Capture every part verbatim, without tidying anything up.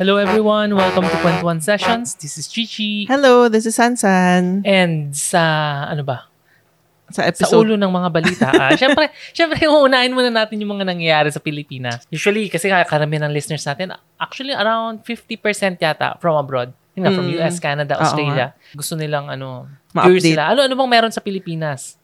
Hello everyone, welcome to Kwentuhan Sessions. This is Chichi. Hello, this is San San. And sa ano ba? Sa episode. Sa ulo ng mga balita. ah, syempre, syempre uunahin muna natin yung mga nangyayari sa Pilipinas. Usually kasi karamihan ng listeners natin, actually around fifty percent yata from abroad. Yung mm. from U S, Canada, Australia. Uh-huh. Gusto nilang ano, ma-update sila. Ano ano bang meron sa Pilipinas?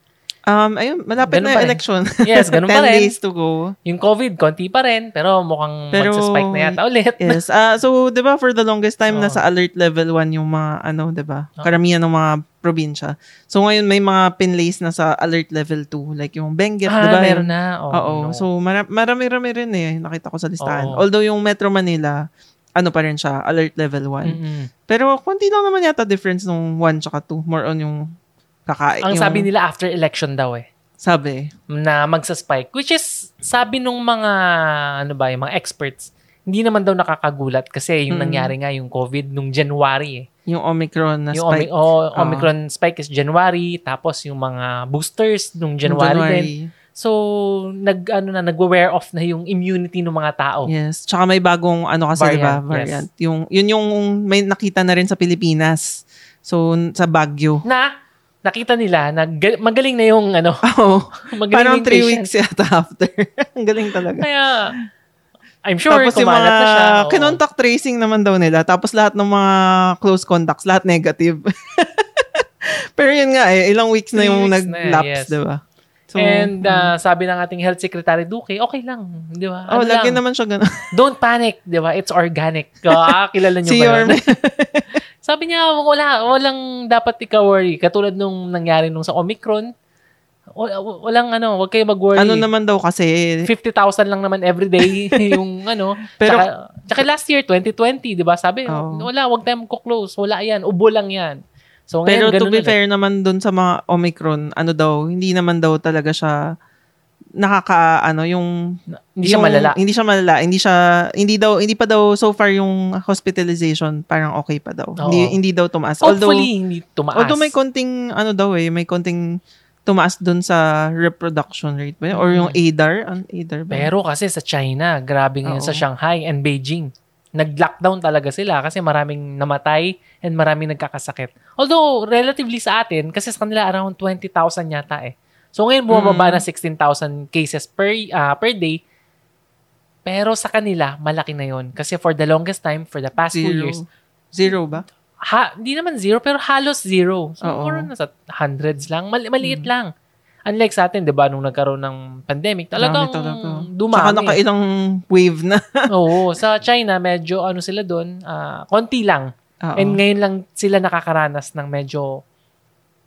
Um, ayun, malapit ganun na yung election. Yes, ganun pa rin. ten days to go. Yung COVID, konti pa rin, pero mukhang pero, magsaspike na yata ulit. Yes. Uh, so, di ba, for the longest time, oh. nasa alert level one yung mga, ano, di ba, oh. karamihan ng mga probinsya. So, ngayon, may mga pinlays na sa alert level two, like yung Benguet, ah, di ba? Ah, meron na. Oo. Oh, no. So, mara- marami-rami rin eh, nakita ko sa listahan. Oh. Although, yung Metro Manila, ano pa rin siya, alert level one. Mm-hmm. Pero, konti lang naman yata difference nung one tsaka two. More on yung Kaka- ang yung, sabi nila after election daw eh. Sabi? Na magsaspike. Which is, sabi nung mga, ano ba, yung mga experts, hindi naman daw nakakagulat kasi yung mm. nangyari nga yung COVID nung January eh. Yung Omicron na yung spike. Omi- oh, uh, Omicron spike is January, tapos yung mga boosters nung January, January. din. So, nag, ano na, nag-wear off na yung immunity ng mga tao. Yes. Tsaka may bagong, ano kasi, variant, diba? Variant. Yes. Yung, yun yung may nakita na rin sa Pilipinas. So, sa Baguio. Na? Nakita nila na magaling na yung ano. Oo. Oh, parang three weeks yata after. Ang galing talaga. Kaya, I'm sure tapos kumalat mga, na siya. Tapos kinontact tracing naman daw nila. Tapos lahat ng mga close contacts, lahat negative. Pero yun nga eh, ilang weeks na yung weeks nag-lapse, yes. Diba? So, and uh, um, sabi ng ating health secretary, Duque, okay lang, di ba? Ano oh, lagi lang? Naman siya gano'n. Don't panic, di ba? It's organic. Ah, kilala nyo ba yun? Sabi niya, wala, walang dapat ika-worry. Katulad nung nangyari nung sa Omicron, walang ano, wag kayo mag-worry. Ano naman daw kasi? fifty thousand lang naman everyday yung ano. Pero, tsaka, tsaka last year, twenty twenty, di ba? Sabi, oh. wala, wag tayo magko-close. Wala yan, ubo lang yan. So, ngayon, pero to be na fair naman dun sa mga Omicron, ano daw, hindi naman daw talaga siya nakaka ano yung hindi yung, siya malala hindi siya malala hindi siya hindi daw hindi pa daw so far yung hospitalization parang okay pa daw. Oo. hindi hindi daw tumaas. Hopefully, although hindi tumaas although may konting ano daw eh may konting tumaas doon sa reproduction rate ba yun? Or yung A D A R ang A D A R ba yun? Pero kasi sa China grabe ngayon. Oo. Sa Shanghai and Beijing nag-lockdown talaga sila kasi maraming namatay and maraming nagkakasakit, although relatively sa atin kasi sa kanila around twenty thousand yata eh. So ngayon bumababa mm. na sixteen thousand cases per uh, per day. Pero sa kanila, malaki na yon. Kasi for the longest time, for the past zero. two years. Zero ba? Ha, di naman zero, pero halos zero. So parang nasa hundreds lang. Mal- maliit mm. lang. Unlike sa atin, di ba, nung nagkaroon ng pandemic, talagang Dami, dumami. Saka nakailang wave na. Oo. Sa China, medyo ano sila doon, uh, konti lang. Uh-oh. And ngayon lang sila nakakaranas ng medyo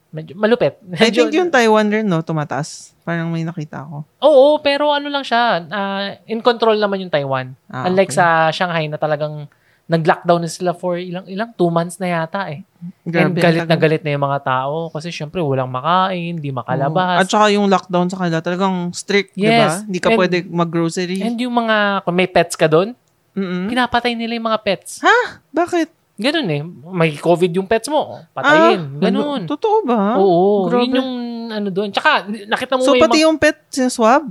Medyo, malupit. Medyo, I think yung Taiwan rin, no? Tumataas. Parang may nakita ako. Oo, pero ano lang siya. Uh, in control naman yung Taiwan. Ah, Unlike okay. sa Shanghai na talagang nag-lockdown na sila for ilang, ilang two months na yata eh. Grabe, and galit na galit na yung mga tao kasi syempre walang makain, di makalabas. Oh. At saka yung lockdown sa kanila talagang strict, yes. Di ba? Hindi ka and, pwede mag-grocery. And yung mga, kung may pets ka doon, mm-hmm. pinapatay nila yung mga pets. Ha? Bakit? Ganun eh. May COVID yung pets mo. Patayin. Ah, ganun. Totoo ba? Oo. Grabe. Yun yung ano doon. Tsaka, nakita mo so, may pati ma- yung pet sinaswab?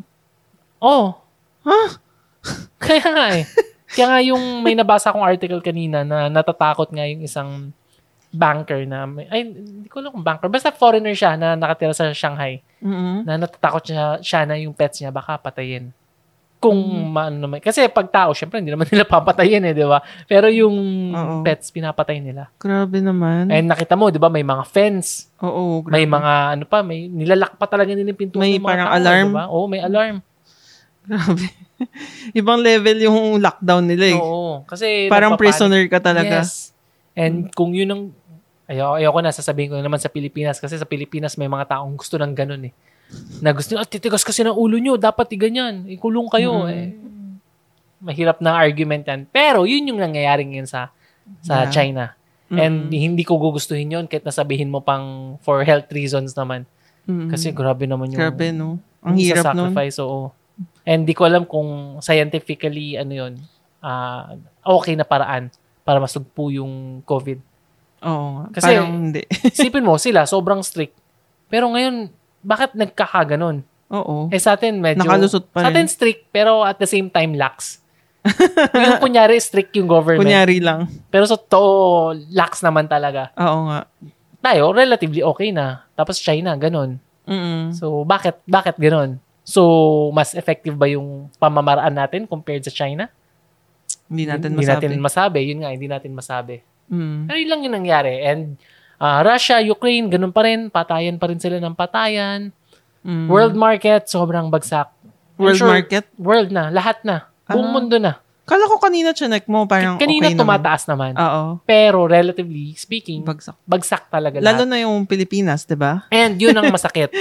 Oo. Huh? Kaya nga eh. Kaya nga yung may nabasa akong article kanina na natatakot nga yung isang banker na, may, ay, hindi ko alam kung banker. Basta foreigner siya na nakatira sa Shanghai. Mm-hmm. Na natatakot siya, siya na yung pets niya baka patayin. Kung maano naman. Kasi pag tao, syempre, hindi naman nila papatayin eh, di ba? Pero yung Uh-oh. pets, pinapatay nila. Grabe naman. And nakita mo, di ba, may mga fence. Oo, grabe. May mga, ano pa, may nilalak pa talaga nila yung pintuan. May parang tao, alarm. Diba? Oo, may alarm. Grabe. Ibang level yung lockdown nila eh. Oo. Kasi parang prisoner ka talaga. Yes. And kung yun ang, ayaw, ayaw ko na, sasabihin ko naman sa Pilipinas. Kasi sa Pilipinas, may mga taong gusto ng ganun eh. Na gusto nyo, at titigas kasi ng ulo nyo, dapat iganyan, ikulong kayo. Mm-hmm. Eh. Mahirap na argument yan. Pero yun yung nangyayari ngayon sa sa yeah. China. Mm-hmm. And hindi ko gugustuhin yun kahit nasabihin mo pang for health reasons naman. Mm-hmm. Kasi grabe naman yung grabe, no? Ang hirap nun. Oo. And di ko alam kung scientifically ano yun, uh, okay na paraan para masugpo yung COVID. Oo. Kasi parang hindi. Isipin mo, sila sobrang strict. Pero ngayon, bakit nagkakaganon? Oo. Eh sa atin medyo, nakalusot pa rin. Sa atin strict, pero at the same time lax. Yung kunyari strict yung government. Kunyari lang. Pero sa to, lax naman talaga. Oo nga. Tayo, relatively okay na. Tapos China, ganun. Mm-mm. So, bakit? Bakit ganun? So, mas effective ba yung pamamaraan natin compared sa China? Hindi natin hindi masabi. Hindi natin masabi. Yun nga, hindi natin masabi. Mm. Pero yun lang yung nangyari. And uh, Russia, Ukraine, ganun pa rin. Patayan pa rin sila ng patayan. Mm. World market, sobrang bagsak. World sure, market? World na. Lahat na. Buong ah. mundo na. Kala ko kanina chinek mo, parang kanina okay naman. Kanina tumataas naman. Oo. Pero relatively speaking, bagsak, bagsak talaga lahat. Lalo na yung Pilipinas, di ba? And yun ang masakit.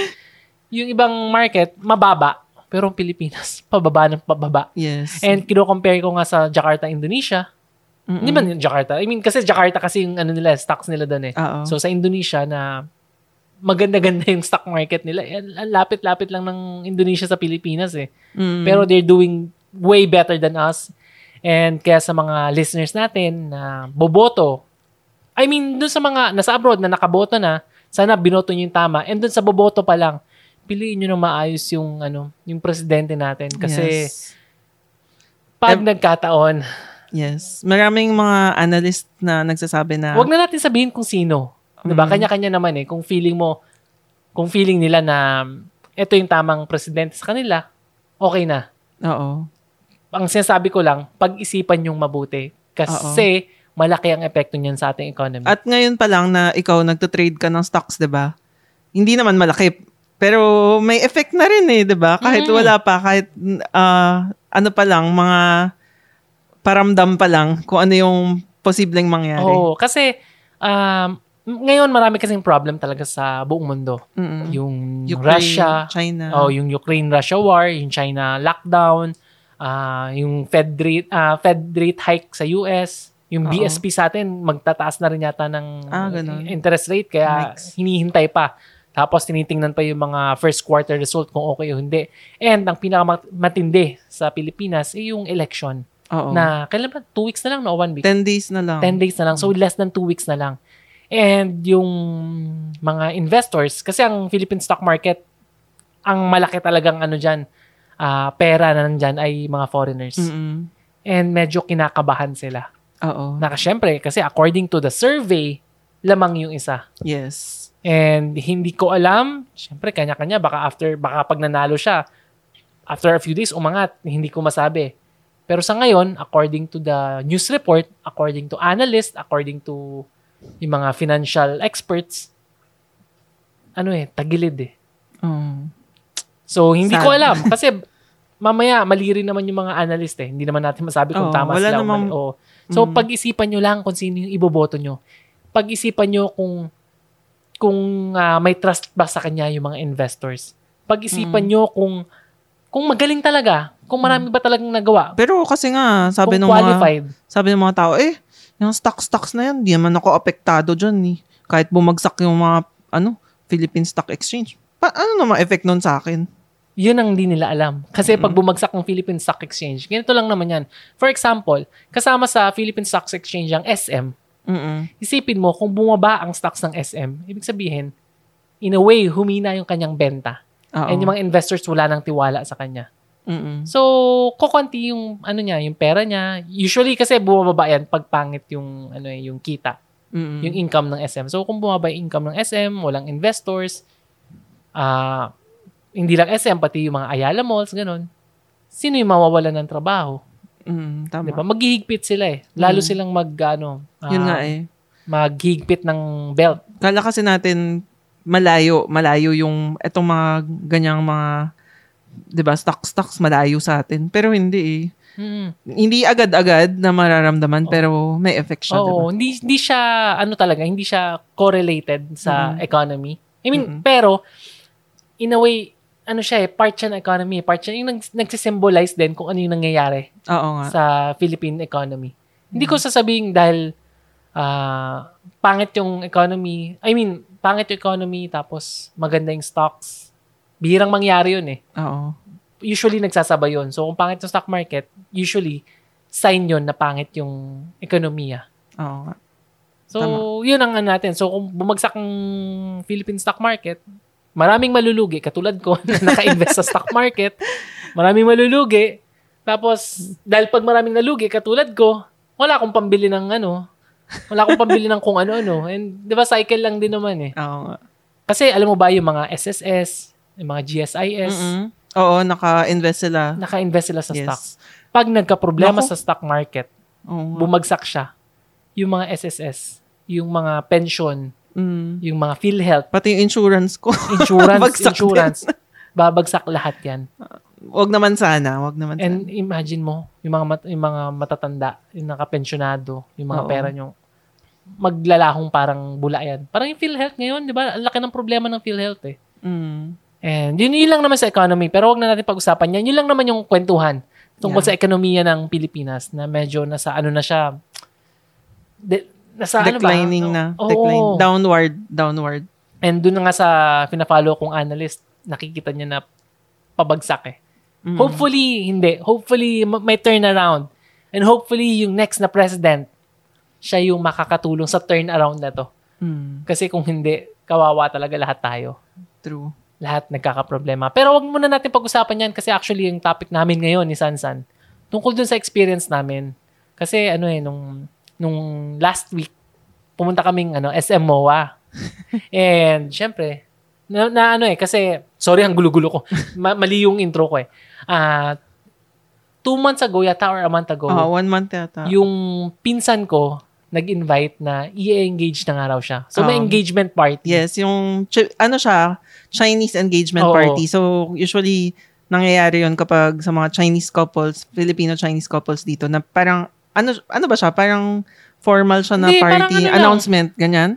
Yung ibang market, mababa. Pero yung Pilipinas, pababa ng pababa. Yes. And kino-compare ko nga sa Jakarta, Indonesia. Mm-mm. Hindi man yung Jakarta. I mean, kasi Jakarta kasi yung ano nila, stocks nila doon eh. Uh-oh. So sa Indonesia na maganda-ganda yung stock market nila. Lapit-lapit lang ng Indonesia sa Pilipinas eh. Mm. Pero they're doing way better than us. And kaya sa mga listeners natin na uh, boboto, I mean, dun sa mga nasa abroad na nakaboto na, sana binoto nyo yung tama. And dun sa boboto pa lang, piliin nyo na maayos yung, ano, yung presidente natin. Kasi, yes. pag Ev- nagkataon... Yes. Maraming mga analyst na nagsasabi na... Huwag na natin sabihin kung sino. Diba? Mm. Kanya-kanya naman eh. Kung feeling mo, kung feeling nila na ito yung tamang presidente sa kanila, okay na. Oo. Ang sinasabi ko lang, pag-isipan yung mabuti. Kasi Uh-oh. malaki ang epekto niyan sa ating economy. At ngayon pa lang na ikaw nagtatrade ka ng stocks, diba? Hindi naman malaki. Pero may effect na rin eh, diba? Kahit mm. wala pa, kahit uh, ano pa lang, mga paramdam pa lang kung ano yung posibleng mangyari. Oo. Kasi, um, ngayon, marami kasing problem talaga sa buong mundo. Mm-mm. Yung Ukraine, Russia, China. Oh, yung Ukraine-Russia war, yung China lockdown, uh, yung Fed rate, uh, Fed rate hike sa U S, yung Uh-oh. B S P sa atin, magtataas na rin yata ng ah, interest rate, kaya Mix. hinihintay pa. Tapos tinitingnan pa yung mga first quarter result kung okay o hindi. And ang pinakamatindi sa Pilipinas ay yung election. Uh-oh. Na kailan ba? Two weeks na lang, no? One week? Ten days na lang. Ten days na lang. So, less than two weeks na lang. And yung mga investors, kasi ang Philippine stock market, ang malaki talagang ano dyan, uh, pera na nandyan ay mga foreigners. Mm-mm. And medyo kinakabahan sila. Oo. Naka, syempre, kasi according to the survey, lamang yung isa. Yes. And hindi ko alam, syempre kanya-kanya, baka after, baka pag nanalo siya, after a few days, umangat, hindi ko masabi. Pero sa ngayon, according to the news report, according to analysts, according to yung mga financial experts, ano eh, tagilid eh. Mm. So, hindi Sad. ko alam. Kasi, mamaya, mali rin naman yung mga analyst eh. Hindi naman natin masabi kung oh, tama sila naman, o mali. So, mm. pag-isipan nyo lang kung sino yung iboboto nyo. Pag-isipan nyo kung kung uh, may trust ba sa kanya yung mga investors. Pag-isipan mm. nyo kung kung magaling talaga. Kung marami mm. ba talagang nagawa. Pero kasi nga, sabi ng mga, sabi ng mga tao, eh, yung stock-stocks na yan, di naman ako apektado dyan eh. Kahit bumagsak yung mga, ano, Philippine Stock Exchange. Pa- ano naman effect nun sa akin? Yun ang di nila alam. Kasi mm-hmm. pag bumagsak ng Philippine Stock Exchange, ganito lang naman yan. For example, kasama sa Philippine Stock Exchange ang S M. Mm-hmm. Isipin mo, kung bumaba ang stocks ng S M, ibig sabihin, in a way, humina yung kanyang benta. Uh-oh. And yung mga investors wala nang tiwala sa kanya. Mm-mm. So, kukunti yung ano niya, yung pera niya. Usually kasi bumababa yan pag pangit yung ano yung kita, Mm-mm. yung income ng S M. So, kung bumaba yung income ng S M, walang investors, uh, hindi lang S M pati yung mga Ayala malls ganun. Sino yung mawawalan ng trabaho? Mm, tama. Diba? Maghihigpit sila eh. Lalo mm. silang mag ano, uh, yun nga eh. Maghihigpit ng belt. Kala kasi natin malayo, malayo yung etong mga ganyang mga diba, stocks-stocks malayo sa atin. Pero hindi eh. Mm. Hindi agad-agad na mararamdaman, oh. pero may effect siya. Oo, diba? hindi, hindi siya, ano talaga, hindi siya correlated sa mm-hmm. economy. I mean, mm-hmm. pero, in a way, ano siya eh, part siya ng economy. Part siya, yung nags- nagsisymbolize din kung ano yung nangyayari Oo nga. sa Philippine economy. Mm-hmm. Hindi ko sasabihin dahil uh, pangit yung economy, I mean, pangit yung economy, tapos maganda yung stocks. Bihirang mangyari yun eh. Oo. Usually, nagsasabay yun. So, kung pangit yung stock market, usually, sign yun na pangit yung ekonomiya. Oo. So, Tama. yun ang ano natin. So, kung bumagsak ang Philippine stock market, maraming malulugi. Katulad ko, na naka-invest sa stock market, maraming malulugi. Tapos, dahil pag maraming nalugi, katulad ko, wala akong pambili ng ano. Wala akong pambili ng kung ano-ano. And, di ba, cycle lang din naman eh. Oo nga. Kasi, alam mo ba, yung mga S S S, yung mga G S I S. Mm-mm. Oo, naka-invest sila. Naka-invest sila sa yes. stocks. Pag nagka-problema Naku. sa stock market, oh, bumagsak siya. Yung mga S S S, yung mga pension, mm. yung mga PhilHealth. Pati yung insurance ko. Insurance, insurance. Din. Babagsak lahat yan. Wag naman sana, wag naman sana. And imagine mo, yung mga mat- yung mga matatanda, yung nakapensyonado, yung mga Oo. pera nyo, maglalahong parang bula yan. Parang yung PhilHealth ngayon, di ba? Ang laki ng problema ng PhilHealth eh. Mm. And yun, yun lang naman sa economy, pero wag na natin pag-usapan yan. Yun lang naman yung kwentuhan tungkol yeah. sa ekonomiya ng Pilipinas na medyo nasa ano na siya, de- nasa declining ano ba? na. Oh. Decline. Downward, downward. And doon nga sa pinafollow kong analyst, nakikita niya na pabagsak eh. Mm. Hopefully, hindi. Hopefully, may turnaround. And hopefully, yung next na president, siya yung makakatulong sa turnaround na to. Mm. Kasi kung hindi, kawawa talaga lahat tayo. True. Lahat nagkakaproblema. Pero wag muna natin pag-usapan yan kasi actually, yung topic namin ngayon ni San San, tungkol dun sa experience namin. Kasi ano eh, nung, nung last week, pumunta kaming ano, S M M O A. And syempre, na, na ano eh, kasi, sorry, ang gulo-gulo ko. Ma- mali yung intro ko eh. Uh, two months ago yata or a month ago. Oh, one month yata. Yung pinsan ko, nag-invite na i-engage na nga raw siya. So, um, may engagement party. Yes, yung, ano siya, Chinese engagement Oo. party. So, usually, nangyayari yun kapag sa mga Chinese couples, Filipino-Chinese couples dito, na parang, ano ano ba siya? Parang formal siya na Hindi, party, ano announcement, lang. ganyan?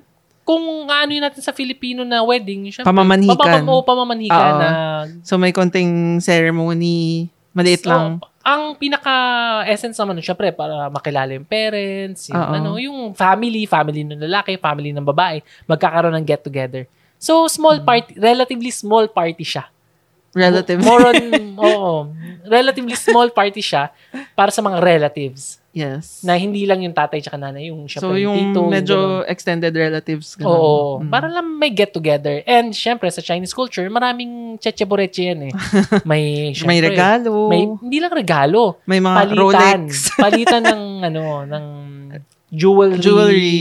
Kung ano yun natin sa Filipino na wedding, syempre, pamamanhikan. O, pamamanhikan. Na, so, may konting ceremony, maliit so, lang. Ang pinaka-essence naman, syempre, para makilala yung parents, yung, ano, yung family, family ng lalaki, family ng babae, magkakaroon ng get-together. So, small party, hmm. relatively small party siya. Relatively? More on, oo. Relatively small party siya para sa mga relatives. Yes. Na hindi lang yung tatay tsaka nanay, yung siya so, yung tito. Medyo ganun. Extended relatives. Ganun. Oo. Mm. Para lang may get-together. And syempre, sa Chinese culture, maraming cheche-boreche yan eh. May, syempre, may regalo. May, hindi lang regalo. May mga palitan, Rolex. Palitan ng, ano, ng jewelry. Jewelry.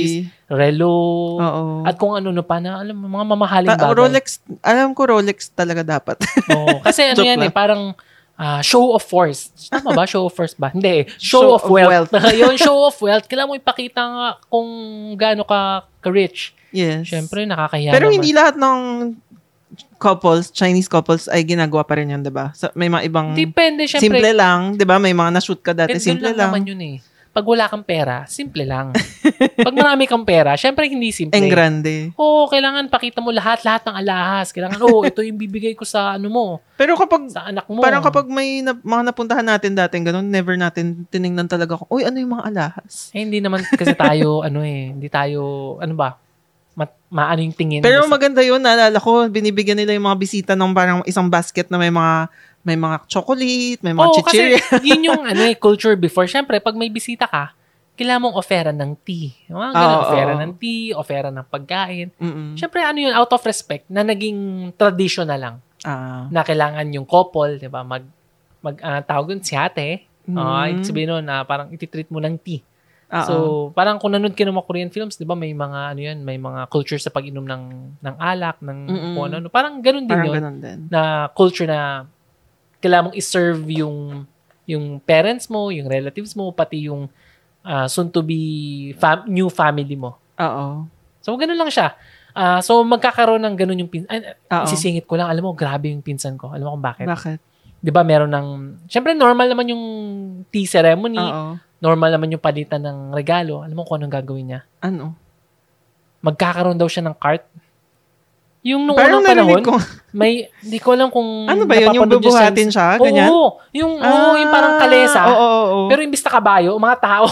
Relo. Oo. At kung ano-ano pa na, alam mo, mga mamahaling bagay. Rolex, alam ko Rolex talaga dapat. Oo. Kasi ano yan eh, parang, Uh, show of force. Tama ba? Show of force ba? Hindi eh. Show, show of, of wealth. wealth. Yun, show of wealth. Kailangan mo ipakita nga kung gaano ka, ka rich. Yes. Siyempre, nakakahiya Pero naman. Hindi lahat ng couples, Chinese couples, ay ginagawa pa rin yun, diba? So, may mga ibang... Depende, siyempre. Simple lang, diba? May mga nashoot ka dati, simple lang. lang. naman yun eh. Pag wala kang pera, simple lang. Pag marami kang pera, siyempre hindi simple. En grande. Oo, oh, kailangan pakita mo lahat-lahat ng alahas. Kailangan, oh, ito yung bibigay ko sa ano mo. Pero kapag, sa anak mo. Parang kapag may na, mga napuntahan natin dating ganun, never natin tinignan talaga kung, uy, ano yung mga alahas? Eh, hindi naman kasi tayo, ano eh, hindi tayo, ano ba, ma- maano yung tingin. Pero sa... maganda yun, naalala ko, binibigyan nila yung mga bisita ng parang isang basket na may mga May mga chocolate, may mga oh, chichirya. Oo, kasi yun yung ano, culture before. Siyempre, pag may bisita ka, kailangan mong offeran ng tea. Mga ganun, oh, offeran oh. ng tea, offeran ng pagkain. Mm-mm. Siyempre, ano yun, out of respect, na naging tradition na lang. Ah. Na kailangan yung couple, di ba, mag, mag uh, tawag yun, si ate. Mm-hmm. Uh, ibig sabihin nun, uh, parang ititreat mo ng tea. Uh-oh. So, parang kung nanood ka ng mga Korean films, di ba, may mga, ano yun, may mga culture sa pag-inom ng, ng alak, ng ano, parang ganun din parang yun. Ganun din. Na culture na, kailangan mong i-serve yung yung parents mo, yung relatives mo, pati yung uh, soon-to-be fam- new family mo. Oo. So, ganun lang siya. Uh, so, magkakaroon ng ganun yung pinsan. Isisingit ko lang. Alam mo, grabe yung pinsan ko. Alam mo kung bakit? Bakit? Di ba, meron ng... Siyempre, normal naman yung tea ceremony. Oo. Normal naman yung palitan ng regalo. Alam mo kung anong gagawin niya? Ano? Magkakaroon daw siya ng cart. Yung nung unang panahon, ko. may, hindi ko alam kung ano ba yun, yung bubuhatin yung siya, ganyan? Oo, yung, ah, oo, yung parang kalesa. Oo, oo, oo. Pero imbis na kabayo, mga tao,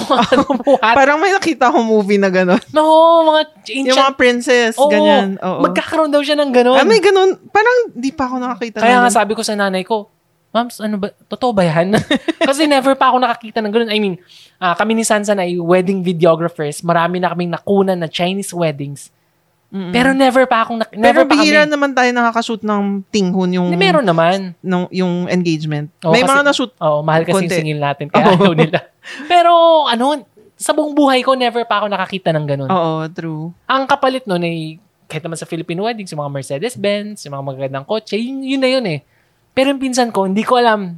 bubuhat. Parang may nakita akong movie na gano'n. No, mga ancient. Yung mga princess, oo, ganyan. Oo, magkakaroon daw siya ng gano'n. Ah, may gano'n. Parang di pa ako nakakita. Kaya nga sabi ko sa nanay ko, Mams, ano ba, totoo ba yan? Kasi never pa ako nakakita ng gano'n. I mean, uh, kami ni Sansan ay wedding videographers. Marami na kaming nakunan na Chinese weddings Mm-mm. Pero never pa akong, na- never pero pa kami. Pero bihira naman tayo nakakashoot ng tinghun yung... Meron naman. Nung, yung engagement. Oo, may kasi, mga nashoot. Oo, mahal kasi singil natin. Kaya oh. Ayaw nila. Pero ano, sa buong buhay ko, never pa ako nakakita ng ganun. Oo, true. Ang kapalit nun ay, kahit naman sa Philippine weddings, yung mga Mercedes-Benz, yung mga magagandang kotse, yun, yun na yun eh. Pero yung pinsan ko, hindi ko alam.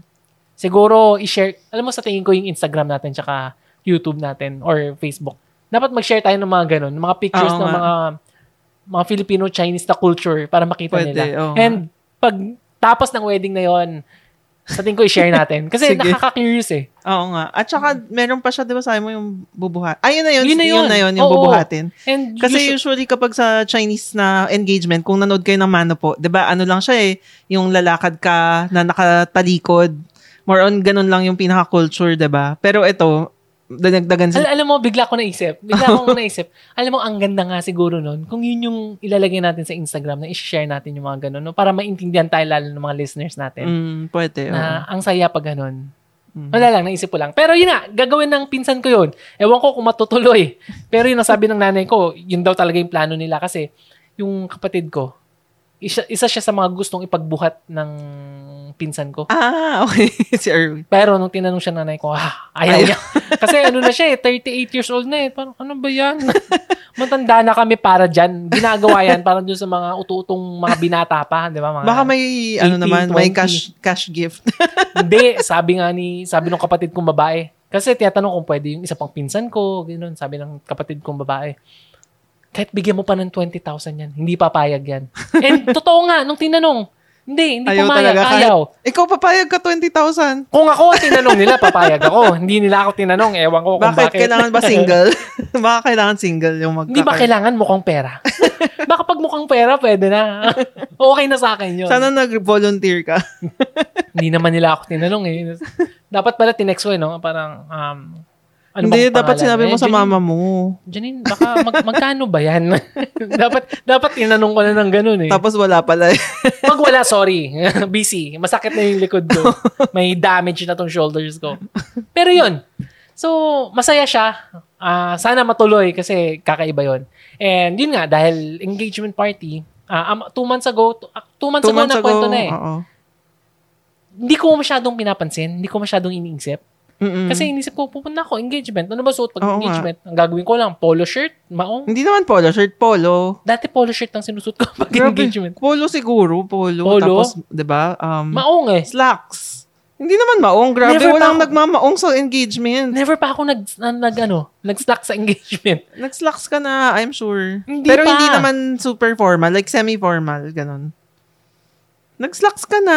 Siguro, i-share, alam mo sa tingin ko yung Instagram natin tsaka YouTube natin or Facebook. Dapat mag-share tayo ng mga ganun, mga pictures oh, ng mga... mga Filipino-Chinese na culture para makita pwede, nila. Oh. And pag tapos ng wedding na yon, sa tingin ko i-share natin. Kasi nakaka-curious eh. Oo nga. At saka, meron pa siya, di ba, sabi mo yung bubuhat. Ayun na yun. Yun na yun. Yun, na yun yung oo, bubuhatin. And kasi usually, kapag sa Chinese na engagement, kung nanood kayo ng mano po, di ba, ano lang siya eh, yung lalakad ka na nakatalikod. More on, ganun lang yung pinaka-culture, di ba? Pero ito, Danagdagan sa... Al- alam mo, bigla ko naisip. Bigla ko naisip. Alam mo, ang ganda nga siguro nun, kung yun yung ilalagay natin sa Instagram na i-share natin yung mga ganun, no? Para maintindihan tayo lalo ng mga listeners natin. Mm, pwede. Na oh. Ang saya pag ganun. Mm-hmm. Wala lang, naisip ko lang. Pero yun na, gagawin ng pinsan ko yun. Ewan ko kung matutuloy. Pero yun, nasabi ng nanay ko, yun daw talaga yung plano nila kasi yung kapatid ko, isa, isa siya sa mga gustong ipagbuhat ng pinsan ko. Ah, okay. Si Erwin. Pero nung tinanong siya nanay ko, ah, ayaw, ayaw niya. Kasi ano na siya eh, thirty-eight years old na eh. Parang, ano ba yan? Matanda na kami para dyan. Ginagawa yan parang dun sa mga utu-utong mga binata pa. Di ba? Mga baka may, eighteen, ano naman, twenty. May cash cash gift. Hindi. Sabi nga ni, sabi ng kapatid kong babae. Kasi tinatanong kung pwede yung isa pang pinsan ko. Ganoon, sabi ng kapatid kong babae. Kahit bigyan mo pa ng twenty thousand yan, hindi papayag yan. And totoo nga, nung tinanong, hindi, hindi ayaw pumayag, talaga. Ayaw. Kahit, ikaw papayag ka twenty thousand. Kung ako, tinanong nila, papayag ako. Hindi nila ako tinanong, ewan ko kung bakit. Bakit kailangan ba single? Baka kailangan single yung magkakay. Hindi ba kailangan mukhang pera? Baka pag mukhang pera, pwede na. Okay na sa akin yun. Sana nag-volunteer ka. Hindi naman nila ako tinanong eh. Dapat pala tinext ko eh, no? Parang, um, ano hindi, dapat sinabi mo eh, sa Janine, mama mo. Janine, baka mag- magkano ba yan? dapat dapat inanong ko na ng ganun eh. Tapos wala pala eh. Pag wala, sorry. Busy. Masakit na yung likod ko. May damage na tong shoulders ko. Pero yun. So, masaya siya. Uh, sana matuloy kasi kakaiba yun. And yun nga, dahil engagement party, uh, um, two months ago, two, uh, two months two ago months na kwento na eh. Uh-oh. Hindi ko masyadong pinapansin. Hindi ko masyadong iniisip. Mm-mm. Kasi inisip ko, pupunta ako, engagement. Ano ba suot pag oo engagement? Nga. Ang gagawin ko lang, polo shirt, maong. Hindi naman polo shirt, polo. Dati polo shirt ang sinusuot ko pag grabe, engagement. Polo siguro, polo. Polo? Tapos, di ba? Um, maong eh. Slacks. Hindi naman maong. Grabe, never walang ako, nagmamaong sa engagement. Never pa ako nag, nag ano, nag-slack sa engagement. Nag-slacks ka na, I'm sure. Hindi pero pa. Hindi naman super formal, like semi-formal, ganun. Nag-slacks ka na.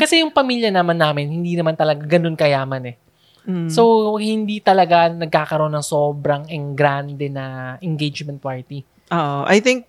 Kasi yung pamilya naman namin, hindi naman talaga ganun kayaman eh. Mm. So, hindi talaga nagkakaroon ng sobrang engrande na engagement party. Oo. I think,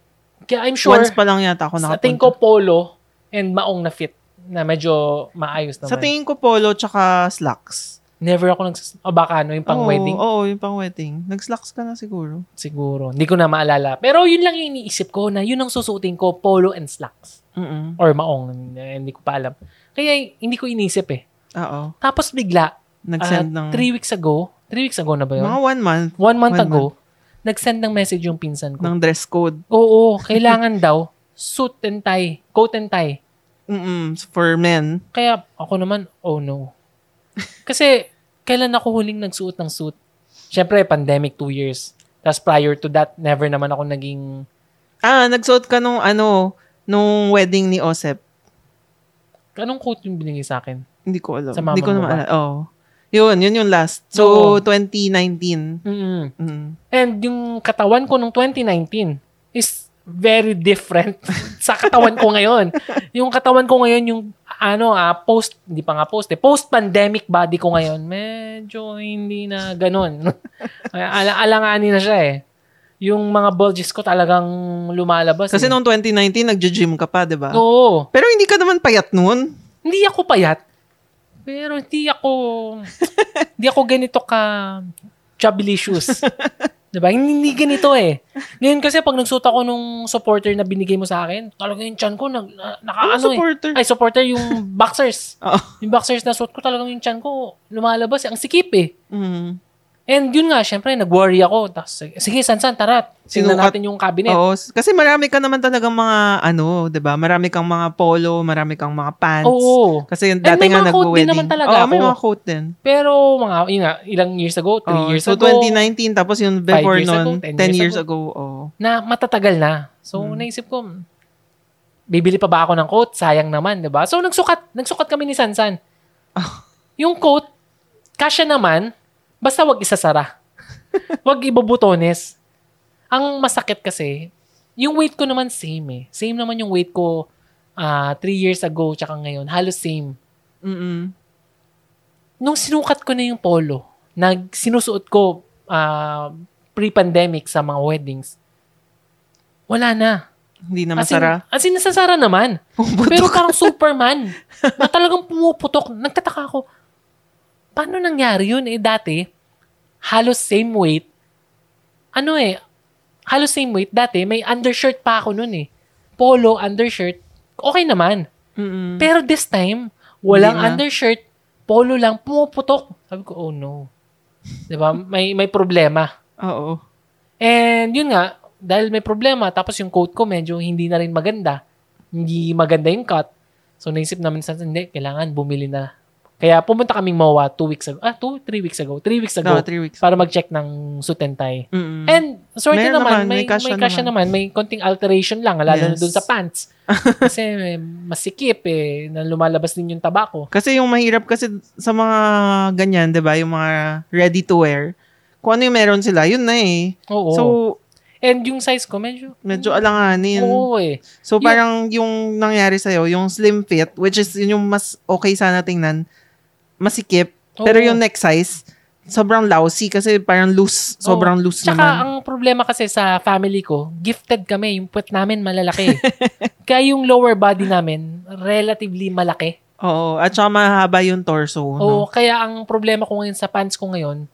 kaya I'm sure, once pa lang yata ako nakapunta. Sa tingin ko, polo and maong na fit na medyo maayos naman. Sa tingin ko, polo tsaka slacks. Never ako nags... O baka ano, yung pang-wedding? Oo, oo, yung pang-wedding. Nag-slacks ka na siguro. Siguro. Hindi ko na maalala. Pero yun lang yung iniisip ko na yun ang susutin ko, polo and slacks. Mm-mm. Or maong. Hindi ko pa alam. Kaya hindi ko iniisip eh. Oo. Tapos bigla, nag-send uh, ng... Three weeks ago. Three weeks ago na ba yun? Mga one month. One month one ago, month. Nag-send ng message yung pinsan ko. Ng dress code. Oo. Kailangan daw, suit and tie. Coat and tie. Mm-mm. For men. Kaya ako naman, oh no. Kasi, kailan ako huling nagsuot ng suit? Siyempre, pandemic, two years. Tapos prior to that, never naman ako naging... Ah, nagsuot ka nung ano, nung wedding ni Osep. Anong coat yung binigay sa akin? Hindi ko alam. Sa mama Hindi ko naman alam. Oo. Oh. Yun, yun yung last. So, oo. twenty nineteen. Mm-hmm. Mm-hmm. And yung katawan ko nung twenty nineteen is very different sa katawan ko ngayon. Yung katawan ko ngayon, yung ano, ah, post, hindi pa nga post eh, post-pandemic body ko ngayon, medyo hindi na ganun. Al- alanganin na siya eh. Yung mga bulges ko talagang lumalabas. Kasi eh. Nung twenty nineteen, nag-gym ka pa, di ba? Oo. Pero hindi ka naman payat noon. Hindi ako payat. Pero hindi ako, hindi ako ganito ka chubbilicious. Diba? Hindi, hindi ganito eh. Ngayon kasi pag nagsuot ako nung supporter na binigay mo sa akin, talaga yung chan ko, nag, naka, ano, supporter? Eh. Ay, supporter yung boxers. Oh. Yung boxers na suot ko, talagang yung chan ko, lumalabas eh. Ang sikip eh. Mm-hmm. And yun nga, syempre, nag-worry ako. Tapos, sige, San-San, tara. Tingnan natin yung cabinet. Oo, kasi marami ka naman talagang mga, ano, diba? Marami kang mga polo, marami kang mga pants. Oo. Kasi yung dati nga nag-wedding. And may mga coat din naman talaga ako. Oo, may mga coat din. Pero, mga, yun nga, ilang years ago, three oh, years so ago. So, twenty nineteen, tapos yung before nun, ten years ago. Oh. Na matatagal na. So, hmm. naisip ko, bibili pa ba ako ng coat? Sayang naman, diba? So, nagsukat. Nagsukat kami ni San-San. Oh. Yung coat, kasya naman, basta wag isasara. Wag ibubutones. Ang masakit kasi, yung weight ko naman same eh. Same naman yung weight ko uh, three years ago tsaka ngayon. Halos same. Mm-mm. Nung sinukat ko na yung polo, nag, sinusuot ko uh, pre-pandemic sa mga weddings, wala na. Hindi na masara? As in, as in nasasara naman. Pumuputok. Pero parang Superman. Na talagang pumuputok. Nagtataka ako. Paano nangyari yun? Eh, dati, halos same weight. Ano eh, halos same weight. Dati, may undershirt pa ako nun eh. Polo, undershirt, okay naman. Mm-mm. Pero this time, walang undershirt, polo lang, pumuputok. Sabi ko, oh no. Diba? May, may problema. Oo. And yun nga, dahil may problema, tapos yung coat ko medyo hindi na rin maganda. Hindi maganda yung cut. So, naisip namin sa hindi, kailangan bumili na. Kaya pumunta kaming Mawa two weeks ago. Ah, two? Three weeks ago. Three weeks ago. No, three weeks. Para mag-check ng suit and tie. Mm-hmm. And, sorry naman, naman, may kasya naman. naman. May konting alteration lang, lalo yes. na doon sa pants. Kasi eh, masikip eh, na lumalabas din yung tabako. Kasi yung mahirap kasi sa mga ganyan, di ba? Yung mga ready-to-wear. Kung ano yung meron sila, yun na eh. Oo. So, and yung size ko, medyo... Medyo alanganin. Oo eh. So, parang yeah. yung nangyari sa'yo, yung slim fit, which is yun yung mas okay sana tingnan, masikip. Oo. Pero yung neck size, sobrang lousy kasi parang loose. Sobrang Oo. loose Tsaka, naman. Tsaka, ang problema kasi sa family ko, gifted kami. Yung puwet namin malalaki. Kaya yung lower body namin, relatively malaki. Oo. At saka mahaba yung torso. Oo. No? Kaya ang problema ko ngayon sa pants ko ngayon,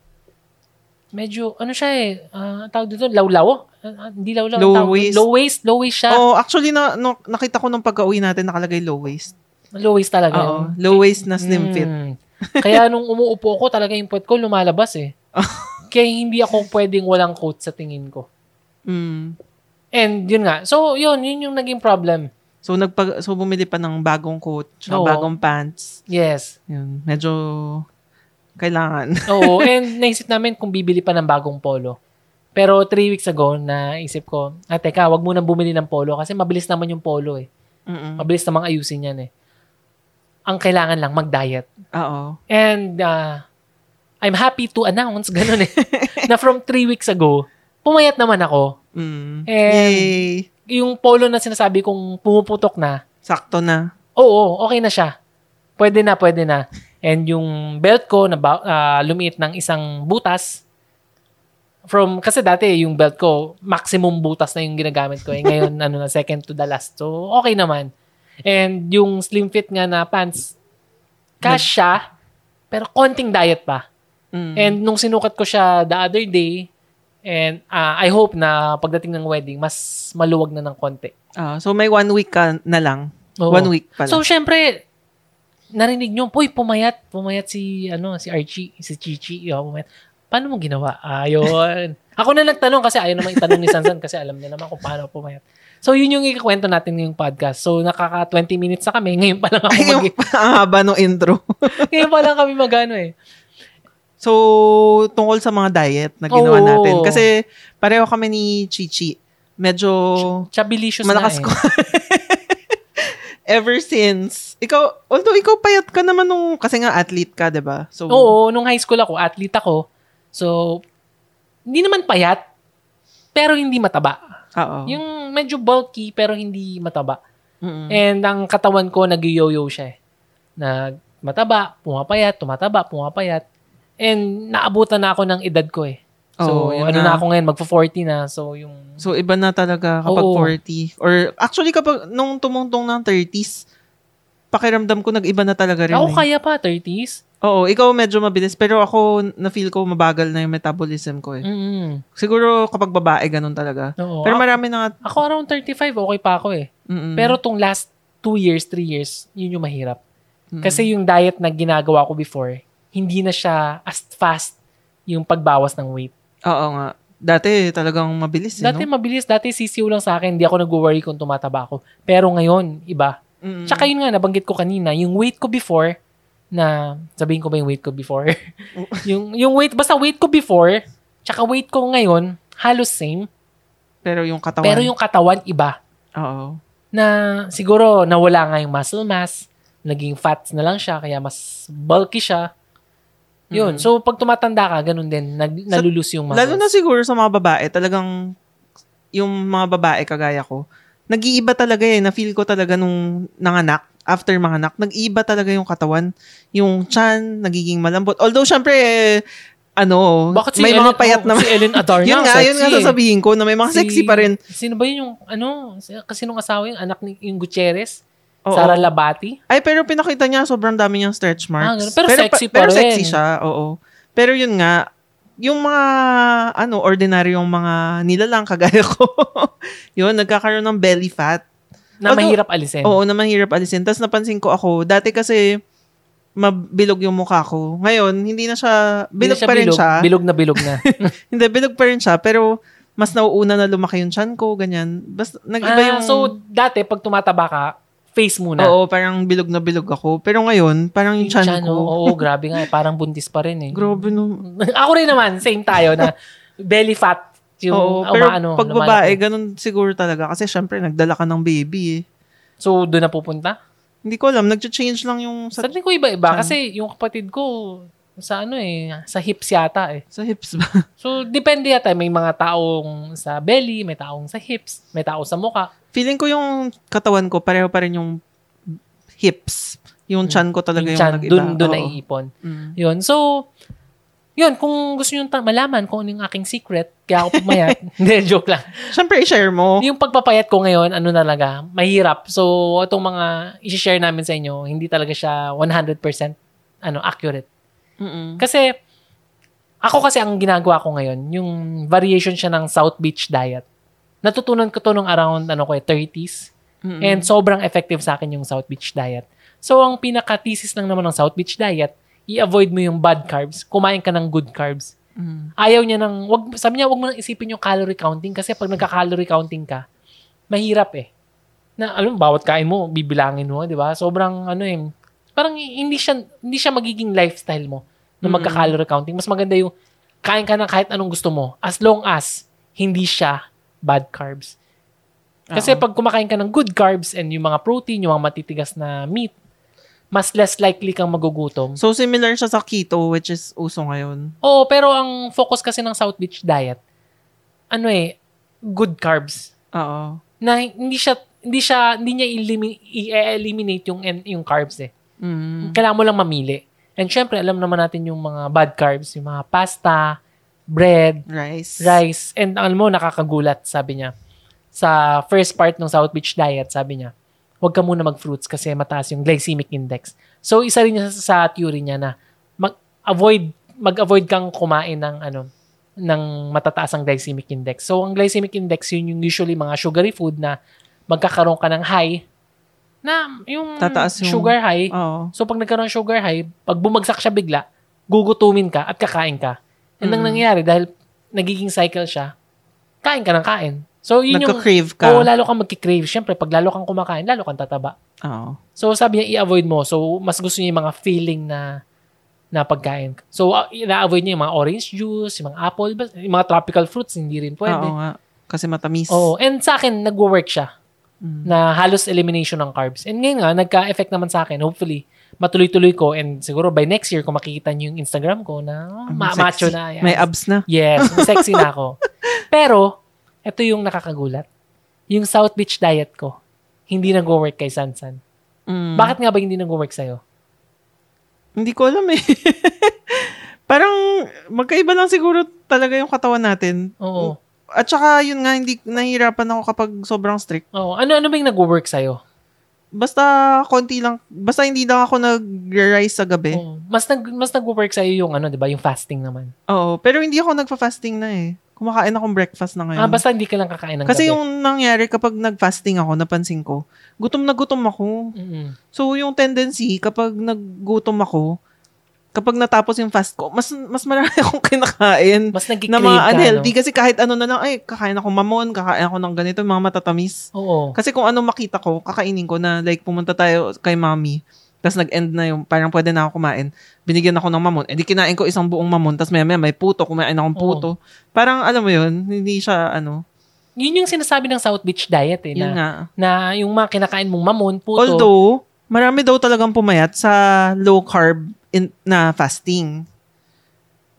medyo, ano siya eh, uh, tawag dito, lawlaw. Uh, hindi lawlaw. Low tawag, waist. Low waist, low waist siya. Oh, actually, na, no, nakita ko nung pagka-uwi natin, nakalagay low waist. Low waist talaga. Oo, yun. Low waist na slim mm. fit. Kaya nung umuupo ko, talaga yung puwet ko lumalabas eh. Kaya hindi ako pwedeng walang coat sa tingin ko. Mm. And yun nga. So, yun, yun yung naging problem. So, nagpag, so bumili pa ng bagong coat, so, bagong pants. Yes. Yun, medyo... Kailangan. Oo. And naisip namin kung bibili pa ng bagong polo. Pero three weeks ago, naisip ko, ah, teka, wag muna bumili ng polo kasi mabilis naman yung polo eh. Mm-mm. Mabilis namang ayusin yan eh. Ang kailangan lang, mag-diet. Oo. And uh, I'm happy to announce, ganun eh, na from three weeks ago, pumayat naman ako. Mm. And yay. Yung polo na sinasabi kong pumuputok na. Sakto na. Oo, okay na siya. Pwede na, pwede na. And yung belt ko, na uh, lumiit ng isang butas. From, kasi dati yung belt ko, maximum butas na yung ginagamit ko. Eh, ngayon, ano na, second to the last. So, okay naman. And yung slim fit nga na pants, kasya, pero konting diet pa. Mm. And nung sinukat ko siya the other day, and uh, I hope na pagdating ng wedding, mas maluwag na ng konti. Uh, so, may one week ka na lang. Oo. One week pa lang. So, syempre, narinig nyo, poy, pumayat. Pumayat si, ano, si Archie, si Chichi. Yo, pumayat. Paano mo ginawa? Ayun. Ako na nagtanong kasi ayaw naman itanong ni Sansan kasi alam niya naman kung paano pumayat. So, yun yung ikakwento natin ngayong podcast. So, nakaka twenty minutes na kami. Ngayon pa lang ako mag- Ay, ang haba ng intro. Ngayon pa lang kami magano eh. So, tungkol sa mga diet na ginawa Oo. natin. Kasi, pareho kami ni Chichi. Medyo... Ch- Chabilicious malakas na eh. Ko. Ever since, ikaw, although ikaw payat ka naman nung, kasi nga athlete ka, diba? So, oo, nung high school ako, athlete ako. So, hindi naman payat, pero hindi mataba. Oo. Yung medyo bulky, pero hindi mataba. Mm-mm. And ang katawan ko, nag-yoyo siya eh. Nagmataba, pumapayat, tumataba, pumapayat. And naabutan na ako ng edad ko eh. So, oh, ano na. na ako ngayon, magpo-forty na. So, yung... So, iba na talaga kapag Oo. forty. Or, actually, kapag nung tumungtong ng thirties, pakiramdam ko, nag-iba na talaga rin. Ako eh. Kaya pa, thirties? Oo, ikaw medyo mabilis. Pero ako, na-feel ko, mabagal na yung metabolism ko eh. Mm-hmm. Siguro, kapag babae, ganun talaga. Oo, pero marami na... Ako around thirty-five, okay pa ako eh. Mm-hmm. Pero tong last two years, three years, yun yung mahirap. Mm-hmm. Kasi yung diet na ginagawa ko before, hindi na siya as fast yung pagbawas ng weight. Oo nga. Dati talagang mabilis. Dati eh, no? mabilis. Dati sisiw lang sa akin. Hindi ako nag-worry kung tumataba ako. Pero ngayon, iba. Mm-hmm. Tsaka yun nga, nabanggit ko kanina, yung weight ko before, na, sabihin ko ba yung weight ko before? yung yung weight, basta weight ko before, tsaka weight ko ngayon, halos same. Pero yung katawan. Pero yung katawan, iba. Oo. Na siguro, nawala nga yung muscle mass, naging fats na lang siya, kaya mas bulky siya. Yun. Mm-hmm. So, pag tumatanda ka, ganun din. Nag, nalulus yung muscles. Lalo na siguro sa mga babae, talagang yung mga babae kagaya ko, nag-iiba talaga eh. Na-feel ko talaga nung nanganak, after manganak, nag-iiba talaga yung katawan. Yung chan, nagiging malambot. Although, syempre, eh, ano, si may Ellen, mga payat oh, na... Si Ellen Adarion. Yun nga, sexy. Yun nga sasabihin ko, na may mga si, sexy pa rin. Sino ba yun yung, ano, kasi nung asawa yung anak ni yung Gutierrez? Oo. Sara Labati. Ay, pero pinakita niya, sobrang dami niyang stretch marks. Ah, pero, pero sexy pa, pa pero rin. Pero sexy siya, oo. Pero yun nga, yung mga, ano, ordinaryong mga nilalang kagaya ko, yun, nagkakaroon ng belly fat. Na Although, mahirap alisin. Oo, na mahirap alisin. Tapos napansin ko ako, dati kasi, mabilog yung mukha ko. Ngayon, hindi na siya, bilog na siya pa rin bilog, siya. Bilog na bilog na. Hindi, bilog pa rin siya, pero mas nauuna na lumaki yung tiyan ko, ganyan. Basta, nag-iba ah, yung... So, dati, pag tumataba ka, face muna. Oo, parang bilog na bilog ako. Pero ngayon, parang yung tiyan ko. Oo, grabe nga. Parang buntis pa rin eh. Grabe no. Ako rin naman, same tayo na belly fat. Yung, oo, pero ano, pag babae, eh, ganun siguro talaga. Kasi syempre, nagdala ka ng baby eh. So, doon na pupunta? Hindi ko alam. Nag-change lang yung... Sa sabi ko iba-iba. Chan. Kasi yung kapatid ko, sa ano eh, sa hips yata eh. Sa hips ba? So, depende yata. May mga taong sa belly, may taong sa hips, may taong sa mukha. Feeling ko yung katawan ko, pareho pa rin yung hips. Yung chan ko talaga yung, yung chan, nag-iba. Doon, doon naiipon. Mm. Yun. So, yun. Kung gusto nyo malaman kung ano yung aking secret, kaya ako pumayat. Hindi, joke lang. Siyempre, i-share mo. Yung pagpapayat ko ngayon, ano talaga, mahirap. So, itong mga i-share namin sa inyo, hindi talaga siya one hundred percent ano, accurate. Mm-mm. Kasi, ako kasi ang ginagawa ko ngayon, yung variation siya ng South Beach diet. Natutunan ko to nung around ano ko eh, thirties. Mm-mm. And sobrang effective sa akin yung South Beach diet. So, ang pinaka-thesis lang naman ng South Beach diet, i-avoid mo yung bad carbs, kumain ka ng good carbs. Mm-hmm. Ayaw niya ng, wag, sabi niya, wag mo nang isipin yung calorie counting kasi pag nagka-calorie counting ka, mahirap eh. Na, alam, bawat kain mo, bibilangin mo, di ba? Sobrang, ano eh, parang hindi siya, hindi siya magiging lifestyle mo na mm-hmm. magka-calorie counting. Mas maganda yung, kain ka ng kahit anong gusto mo, as long as, hindi siya bad carbs. Kasi uh-oh. Pag kumakain ka ng good carbs and yung mga protein, yung mga matitigas na meat, mas less likely kang magugutom. So, similar siya sa keto, which is uso ngayon. Oo, pero ang focus kasi ng South Beach diet, ano eh, good carbs. Oo. Na hindi siya, hindi siya, hindi niya i-eliminate, i-eliminate yung, yung carbs eh. Mm. Kailangan mo lang mamili. And syempre, alam naman natin yung mga bad carbs, yung mga pasta, bread, rice. rice. And alam mo, nakakagulat, sabi niya. Sa first part ng South Beach diet, sabi niya, huwag ka muna mag-fruits kasi mataas yung glycemic index. So, isa rin niya sa, sa theory niya na mag-avoid, mag-avoid kang kumain ng, ano, ng matataas ang glycemic index. So, ang glycemic index, yun yung usually mga sugary food na magkakaroon ka ng high, na yung, tataas yung sugar high. Oh. So, pag nagkaroon sugar high, pag bumagsak siya bigla, gugutumin ka at kakain ka. And ang mm. nangyayari, dahil nagiging cycle siya, kain ka ng kain. So, yun yung... Nagka-crave ka. Oo, lalo kang magki-crave. Siyempre, pag lalo kang kumakain, lalo kang tataba. Oo. So, sabi niya, i-avoid mo. So, mas gusto niya yung mga feeling na na pagkain. So, uh, ina-avoid niya yung mga orange juice, yung mga apple, yung mga tropical fruits, hindi rin pwede. Oo nga. Kasi matamis. Oo. And sa akin, nag-work siya. Mm. Na halos elimination ng carbs. And ngayon nga, nagka-effect naman sa akin. Hopefully, matuloy-tuloy ko and siguro by next year kung makikita niyo yung Instagram ko na oh, ma- macho na. Yes. May abs na. Yes, sexy na ako. Pero, ito yung nakakagulat. Yung South Beach diet ko, hindi nag-work kay San San. Mm. Bakit nga ba hindi nag-work sa'yo? Hindi ko alam eh. Parang magkaiba lang siguro talaga yung katawan natin. Oo. At saka yun nga, hindi nahihirapan ako kapag sobrang strict. Oo. Ano-ano ba yung nag-work sa'yo? Basta konti lang. Basta hindi lang ako nag-rise sa gabi. Oo. Mas nag mas nag-work sa iyo yung ano, 'di ba, yung fasting naman. Oo, pero hindi ako nagfa-fasting na eh. Kumakain akong breakfast na ngayon. Ah, basta hindi ka lang kakain ng kasi gabi. Kasi yung nangyari kapag nag-fasting ako, napansin ko, gutom na gutom ako. Mm-hmm. So yung tendency kapag naggutom ako, kapag natapos yung fast ko, mas mas marami akong kinakain. Mas nagki-crave na mga unhealthy. No? Kasi kahit ano na lang, ay, kakain ako mamon, kakain ako ng ganito, mga matatamis. Oo. Kasi kung ano makita ko, kakainin ko na, like, pumunta tayo kay mommy, tapos nag-end na yung, parang pwede na ako kumain, binigyan ako ng mamon, edi kinain ko isang buong mamon, tapos maya-maya may puto, kumain akong puto. Oo. Parang, alam mo yun, hindi siya, ano, yun yung sinasabi ng South Beach diet eh. Yun na, nga. Na yung mga kinakain mong mamon, puto. Although, marami daw talagang pumayat sa low carb in, na fasting.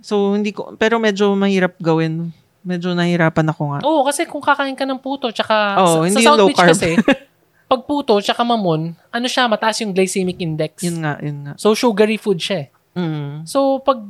So, hindi ko, pero medyo mahirap gawin. Medyo nahirapan ako nga. Oo, kasi kung kakain ka ng puto, tsaka oh, sa, hindi sa South Beach carb. Kasi, pag puto, tsaka mamon, ano siya, mataas yung glycemic index. Yun nga, yun nga. So, sugary food siya eh. Mm. So, pag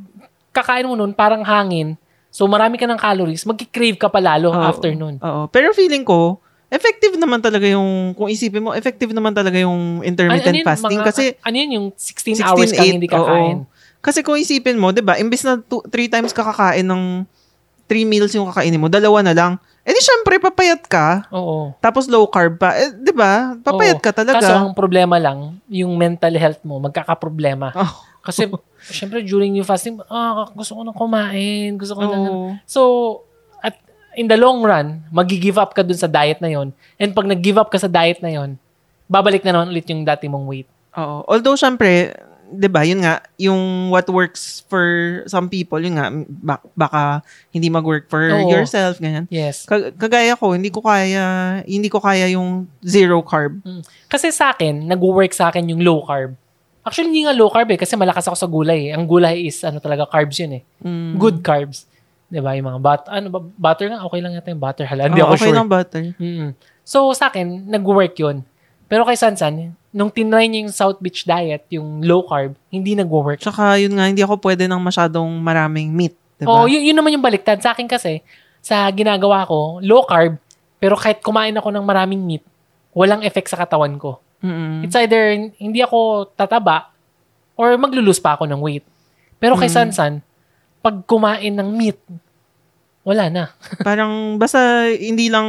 kakain mo nun, parang hangin. So, marami ka ng calories, magki-crave ka pa lalo oh, after nun. Oo. Oh, pero feeling ko, effective naman talaga yung, kung isipin mo, effective naman talaga yung intermittent an- fasting. Mga, kasi, an- ano yun yung sixteen, sixteen hours kang hindi kakain? Oh, oh. Kasi kung isipin mo, di ba, imbis na three times kakakain ng three meals yung kakainin mo, dalawa na lang. Eh di syempre, papayat ka. Oo. Tapos low carb pa. Eh, di ba? Papayat oo. Ka talaga. Kaso ang problema lang, yung mental health mo, magkakaproblema. Oh. Kasi, syempre, during yung fasting, ah, gusto ko nang kumain, gusto ko nang... Oh. So, at in the long run, mag-give up ka dun sa diet na yon. And pag nag-give up ka sa diet na yon, babalik na naman ulit yung dati mong weight. Oo. Although, syempre, di ba, yun nga, yung what works for some people, yun nga, baka hindi mag-work for Oo. Yourself, ganyan. Yes. K- kagaya ko, hindi ko kaya, hindi ko kaya yung zero carb. Mm. Kasi sa akin, nag-work sa akin yung low carb. Actually, hindi nga low carb eh, kasi malakas ako sa gulay eh. Ang gulay is, ano talaga, carbs yun eh. Mm. Good carbs. Diba? Yung mga but, ano, butter nga, okay lang yata yung butter. Hala, hindi oh, ako okay sure. Okay lang butter. Mm-hmm. So, sa akin, nag-work yun. Pero kay San San, nung tinry niya yung South Beach diet, yung low carb, hindi nag-work. Tsaka, yun nga, hindi ako pwede ng masyadong maraming meat. Diba? Oo, oh, yun, yun naman yung baliktad. Sa akin kasi, sa ginagawa ko, low carb, pero kahit kumain ako ng maraming meat, walang effect sa katawan ko. Mm-mm. It's either hindi ako tataba or maglulus pa ako ng weight. Pero kay mm-hmm. Sansan, pag kumain ng meat, wala na. Parang basta hindi lang,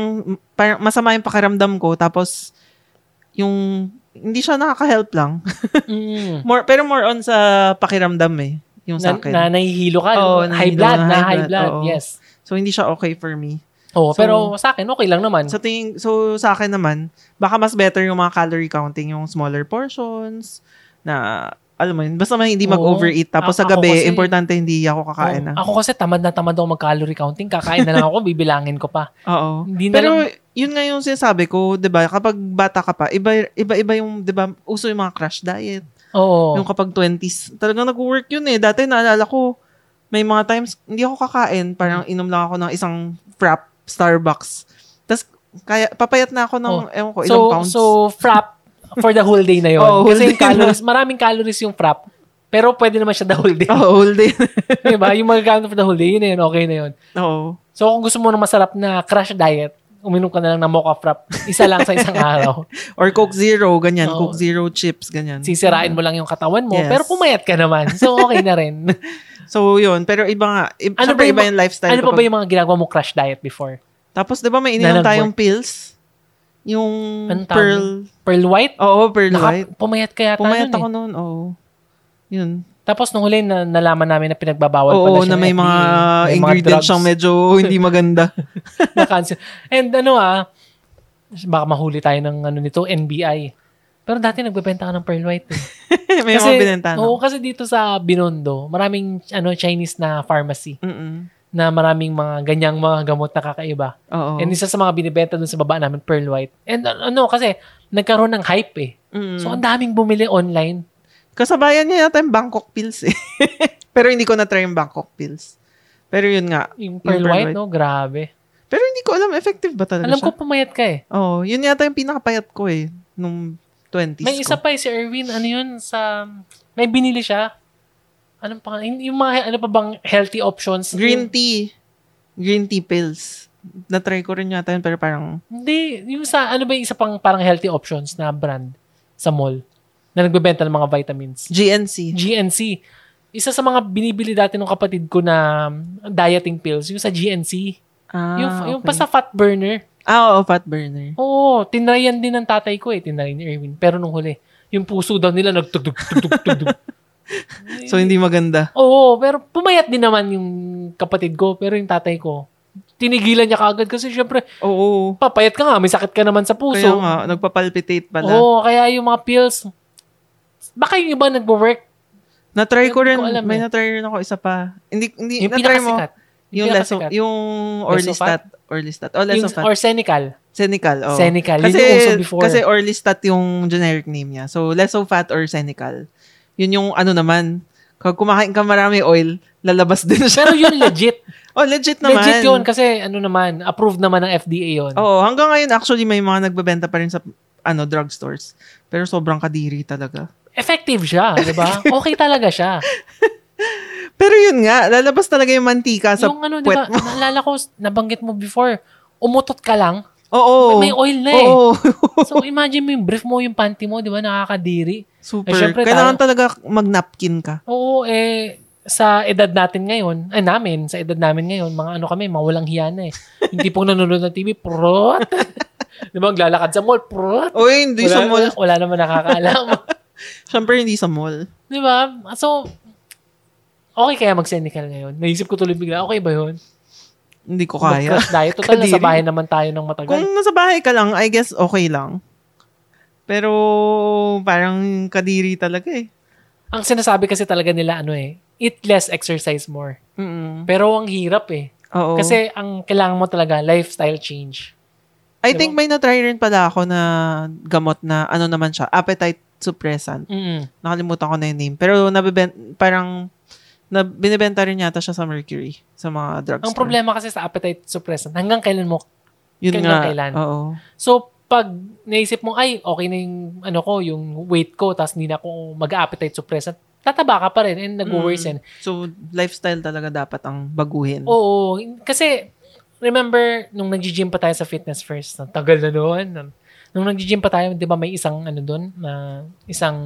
parang masama yung pakiramdam ko. Tapos yung, hindi siya nakaka-help lang. Mm. more, pero more on sa pakiramdam eh. Yung na, sa akin. Na nahihilo ka. Oh, high blood, na high blood. Oh. Yes. So hindi siya okay for me. Oh, so, pero sa akin, okay lang naman. Sa ting, so, sa akin naman, baka mas better yung mga calorie counting, yung smaller portions, na, alam mo yun, basta man hindi mag-overeat. Tapos a- sa gabi, kasi, importante hindi ako kakain. Oh, na. Ako kasi tamad na tamad ako mag-calorie counting, kakain na lang ako, bibilangin ko pa. Oo. Pero lang, yun nga yung sinasabi ko, di ba, kapag bata ka pa, iba-iba yung, di ba, uso yung mga crash diet. Oo. Yung kapag twenties, talagang nag-work yun eh. Dati naalala ko, may mga times, hindi ako kakain, parang inom lang ako ng isang frap, Starbucks. Tapos, kaya, papayat na ako ng, oh. ewan ko, ilang so, pounds. So, frap for the whole day na yun. Oh, kasi yung calories, na. Maraming calories yung frap. Pero pwede naman siya the whole day. Oh, whole day. Diba? Yung magkakain for the whole day, yun na yun, okay na yun. Oo. So, kung gusto mo ng masarap na crash diet, uminom ka na lang ng mocha frap. Isa lang sa isang araw. Or Coke Zero, ganyan. Oh. Coke Zero chips, ganyan. Sisirain mo lang yung katawan mo, yes. Pero pumayat ka naman. So, okay na rin. So, yun. Pero iba nga. Iba, ano ba iba yung lifestyle? Ano pa ba yung mga ginagawa mo crash diet before? Tapos, di ba may ininom tayong pills? Yung Antang, Pearl... Pearl White? Oo, Pearl Naka, White. Pumayat ka yata pumayat nun eh. Pumayat ako nun, oo. Yun. Tapos, nung huli, na, nalaman namin na pinagbabawal oo, pala siya. Oo, na may mga may ingredients siyang medyo hindi maganda. Na-cancel. And ano ah, baka mahuli tayo ng ano nito, N B I. Pero dati nagbebenta ka ng Pearl White. Eh. May kasi, mga binenta. Oo, kasi dito sa Binondo, maraming ano Chinese na pharmacy. Mm-mm. Na maraming mga ganyang mga gamot na kakaiba. Oo. And isa sa mga binibenta dun sa baba namin, Pearl White. And ano, kasi nagkaroon ng hype eh. Mm-mm. So, ang daming bumili online. Kasabayan niya yata yung Bangkok Pills eh. Pero hindi ko na-try yung Bangkok Pills. Pero yun nga. Yung Pearl, yung Pearl White, White, no? Grabe. Pero hindi ko alam, effective ba talaga alam siya? Alam ko, pumayat ka eh. Oo, yun yata yung pinakapayat ko eh. Nung twenties may isa ko. Pa eh, si Erwin, ano yun, sa, may binili siya. Anong pa, yung mga, ano pa bang healthy options? Green tea. Green tea pills. Na-try ko rin yata yun, pero parang, hindi, yung sa, ano ba yung isa pang parang healthy options na brand sa mall, na nagbebenta ng mga vitamins? G N C. G N C. Isa sa mga binibili dati ng kapatid ko na dieting pills, yung sa G N C. Ah, yung, okay. Yung pa sa fat burner. Ah, oo, fat burner. Oo, tinrayan din ng tatay ko eh, tinrayan ni Erwin. Pero nung huli, yung puso daw nila nagtugtugtugtugtugtug. So, hindi maganda. Oo, pero pumayat din naman yung kapatid ko. Pero yung tatay ko, tinigilan niya kaagad kasi syempre, oo, papayat ka nga, may sakit ka naman sa puso. Kaya nga, nagpapalpitate pala. Oo, kaya yung mga pills, baka yung iba nagbo-work. Na-try ko rin, ko may eh. na-try rin ako isa pa. Hindi, hindi, yung na-try mo. Yung pinakasikat. Leso, yung Orlistat. Orlistat. Oh, Lesofat. Or Senical. Senical, oo. Oh. Senical. Kasi, kasi Orlistat yung generic name niya. So, Lesofat or Senical. Yun yung ano naman, kung kumakain ka marami oil, lalabas din siya. Pero yun legit. Oh, legit naman. Legit yun kasi ano naman, approved naman ng F D A yun. Oo, hanggang ngayon actually may mga nagbebenta pa rin sa ano drugstores. Pero sobrang kadiri talaga. Effective siya, di ba? Okay talaga siya. Pero yun nga, lalabas talaga yung mantika sa yung ano, puwet diba, mo. Naalala ko, nabanggit mo before, umutot ka lang. Oo. May, may oil na eh. Oo. So, imagine mo yung brief mo, yung panty mo, di ba, nakakadiri. Super. Eh, syempre, kailangan tayo, talaga mag-napkin ka. Oo, eh, sa edad natin ngayon, eh, namin, sa edad namin ngayon, mga ano kami, mawalang hiya na eh. Hindi pong nanonood ng T V, prot. Di ba, maglalakad sa mall, prot. Oo, hindi wala, sa mall. Wala, wala naman nakakaalam. Syempre, hindi sa mall. Di ba? So, okay kaya mag-senical ngayon? Naisip ko tuloy bigla, okay ba yun? Hindi ko kaya. Mag-crash diet. Total, kadiri. Nasa bahay naman tayo ng matagal. Kung nasa bahay ka lang, I guess okay lang. Pero parang kadiri talaga eh. Ang sinasabi kasi talaga nila ano eh, eat less, exercise more. Mm-mm. Pero ang hirap eh. Oo. Kasi ang kailangan mo talaga, lifestyle change. I diba? Think may na-try rin pala ako na gamot na ano naman siya, appetite suppressant. Mm-mm. Nakalimutan ko na yung name. Pero nabibent, parang na binibenta rin yata siya sa Mercury, sa mga drugstore. Ang problema kasi sa appetite suppressant, hanggang kailan mo? Yun hanggang nga. Kailan. Oo. So, pag naisip mo, ay, okay na yung, ano ko, yung weight ko, tapos hindi na ako mag-appetite suppressant, tataba ka pa rin and nag-worsen. Mm. So, lifestyle talaga dapat ang baguhin. Oo. Kasi, remember, nung nag-gym pa tayo sa Fitness First, ang tagal na noon. Nung nag-gym pa tayo, di ba may isang, ano doon, na isang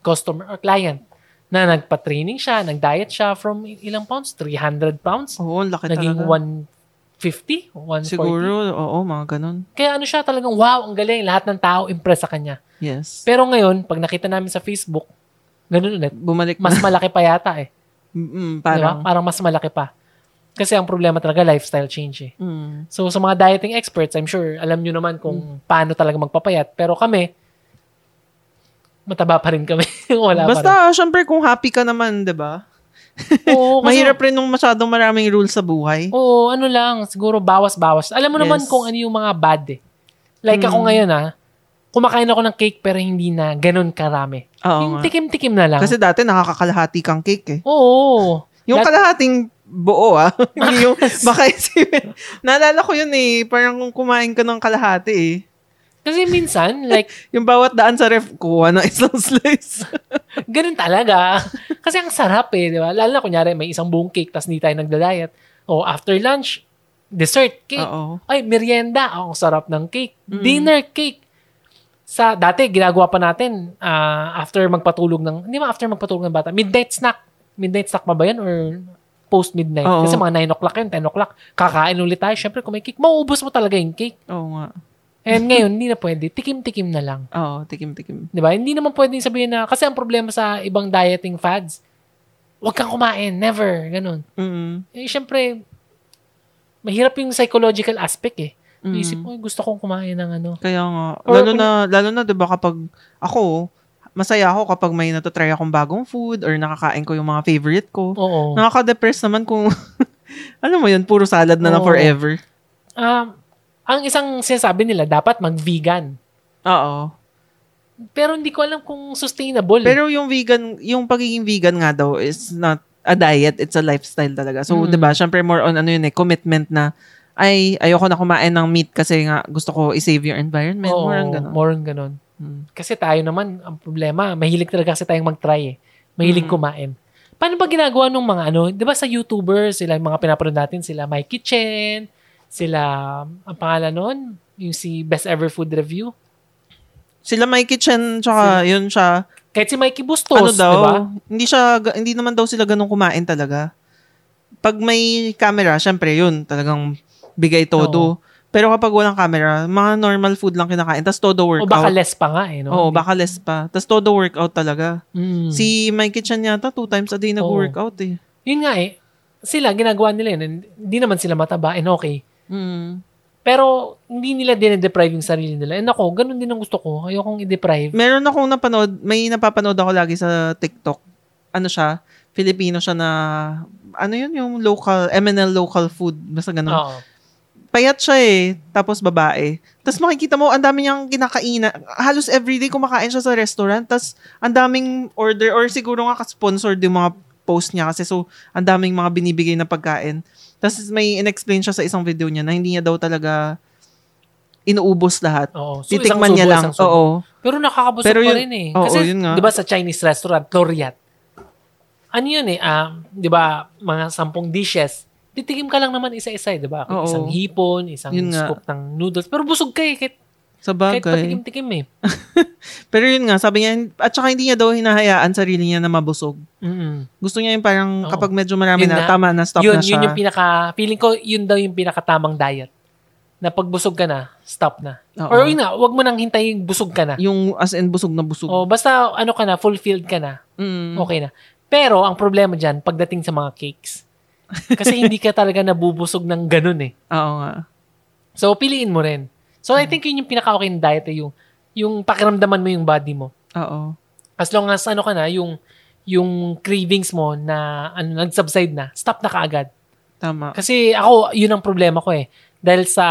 customer or client na nagpa-training siya, nag-diet siya from ilang pounds? three hundred pounds? Oo, laki naging talaga. Naging one fifty? one forty? Siguro, oo, mga ganun. Kaya ano siya talagang, wow, ang galing. Lahat ng tao, impress sa kanya. Yes. Pero ngayon, pag nakita namin sa Facebook, ganun ulit. Bumalik na. Mas malaki pa yata eh. Mm, parang. Diba? Parang mas malaki pa. Kasi ang problema talaga, lifestyle change eh. Mm. So, sa mga dieting experts, I'm sure, alam nyo naman kung mm. paano talaga magpapayat. Pero kami, mataba pa rin kami. Wala basta, syempre, kung happy ka naman, di ba? Oo. Mahirap rin nung masyadong maraming rules sa buhay. Oo, ano lang. Siguro, bawas-bawas. Alam mo yes. naman kung ano yung mga bad eh. Like mm. ako ngayon ah, kumakain ako ng cake pero hindi na ganun karami. Oo, yung tikim-tikim na lang. Kasi dati nakakakalahati kang cake eh. Oo. Yung that... kalahating buo ah. Hindi yung baka isipin. Naalala ko yun eh. Parang kung kumain ka ng kalahati eh. Kasi minsan, like... yung bawat daan sa ref, kuha ng isang slice. Ganun talaga. Kasi ang sarap eh, di ba? Lalo na kunyari, may isang buong cake, tapos hindi tayo nagda-diet. O after lunch, dessert cake. Uh-oh. Ay, merienda. Ang sarap ng cake. Mm. Dinner cake. Sa dati, ginagawa pa natin, uh, after magpatulog ng... Hindi ba after magpatulog ng bata? Midnight snack. Midnight snack pa ba yan? Or post-midnight? Uh-oh. Kasi mga nine o'clock yun, ten o'clock. Kakain ulit tayo. Siyempre, kung may cake, mauubos mo talaga yung cake. Oo nga. And ngayon, hindi na pwede. Tikim-tikim na lang. Oo, tikim-tikim. Diba? Hindi naman pwedeng sabihin na, kasi ang problema sa ibang dieting fads, huwag kang kumain, never, ganun. Mm-hmm. Eh, syempre, mahirap yung psychological aspect eh. Mm-hmm. Naisip mo, gusto kong kumain ng ano. Kaya nga. Or, lalo kung, na, lalo na, diba, kapag ako, masaya ako kapag may natutry akong bagong food or nakakain ko yung mga favorite ko. Oo. Nakaka-depress naman kung, alam mo yun, puro salad na oo. Na forever. Um, Ang isang sinasabi nila, dapat mag-vegan. Oo. Pero hindi ko alam kung sustainable. Pero yung vegan, yung pagiging vegan nga daw is not a diet, it's a lifestyle talaga. So, mm-hmm. diba, syempre more on ano yun eh, commitment na, ay, ayoko na kumain ng meat kasi nga gusto ko i-save your environment. Oo, more on ganun. More on ganun. Mm-hmm. Kasi tayo naman, ang problema, mahilig talaga kasi tayong mag-try eh. Mahilig mm-hmm. kumain. Paano ba ginagawa nung mga ano, diba sa YouTubers, sila mga pinapanood natin, sila My Kitchen, sila, ang pangalan nun, yung si Best Ever Food Review. Sila Mikey Chen, tsaka sila. Yun siya. Kahit si Mikey Bustos, ano daw, diba? Hindi, siya, hindi naman daw sila ganun kumain talaga. Pag may camera, syempre yun, talagang bigay todo. No. Pero kapag walang camera, mga normal food lang kinakain. Tapos todo workout. O baka less pa nga eh. No? Oo, baka less pa. Tapos todo workout talaga. Mm. Si My Kitchen yata, two times a day nag-workout eh. Yun nga eh. Sila, ginagawa nila yun. Hindi naman sila mataba and okay. Mm. Pero hindi nila dine-deprive yung sarili nila. And ako, ganun din ang gusto ko. Ayokong i-deprive. Meron akong napanood, may napapanood ako lagi sa TikTok. Ano siya? Filipino siya na, ano yun yung local, M and L local food. Basta ganun. Oo. Payat siya eh, tapos babae. Tapos makikita mo, ang dami niyang kinakain. Halos everyday kumakain siya sa restaurant. Tapos ang daming order or siguro nga ka-sponsored yung mga post niya kasi so ang daming mga binibigay na pagkain. Tapos may in-explain siya sa isang video niya na hindi niya daw talaga inuubos lahat. Oo. So titikman niya lang. Oo. Pero nakakabusog Pero yun, pa rin eh. Kasi oo, di ba sa Chinese restaurant, Loriat, ano yun eh, uh, di ba mga sampung dishes, titikim ka lang naman isa-isa, di ba? Isang hipon, isang scoop ng noodles. Pero busog ka eh. Kahit, kahit patikim-tikim eh. Pero yun nga, sabi niya, at saka hindi niya daw hinahayaan sarili niya na mabusog. Mm-hmm. Gusto niya yung parang oo, kapag medyo marami na, na, tama na, stop yun, na siya. Yun yung pinaka, feeling ko, yun daw yung pinakatamang diet. Na pag busog ka na, stop na. Oo. Or yun nga, wag mo nang hintayin busog ka na. Yung as in busog na busog. O, basta ano ka na, fulfilled ka na. Mm. Okay na. Pero ang problema dyan, pagdating sa mga cakes, kasi hindi ka talaga nabubusog ng ganun eh. Oo nga. So, piliin mo rin. So, I think yun yung pinaka-okay na diet eh, yung, yung pakiramdaman mo yung body mo. Oo. As long as ano ka na, yung, yung cravings mo na ano, nag-subside na, stop na kaagad. Tama. Kasi ako, yun ang problema ko eh. Dahil sa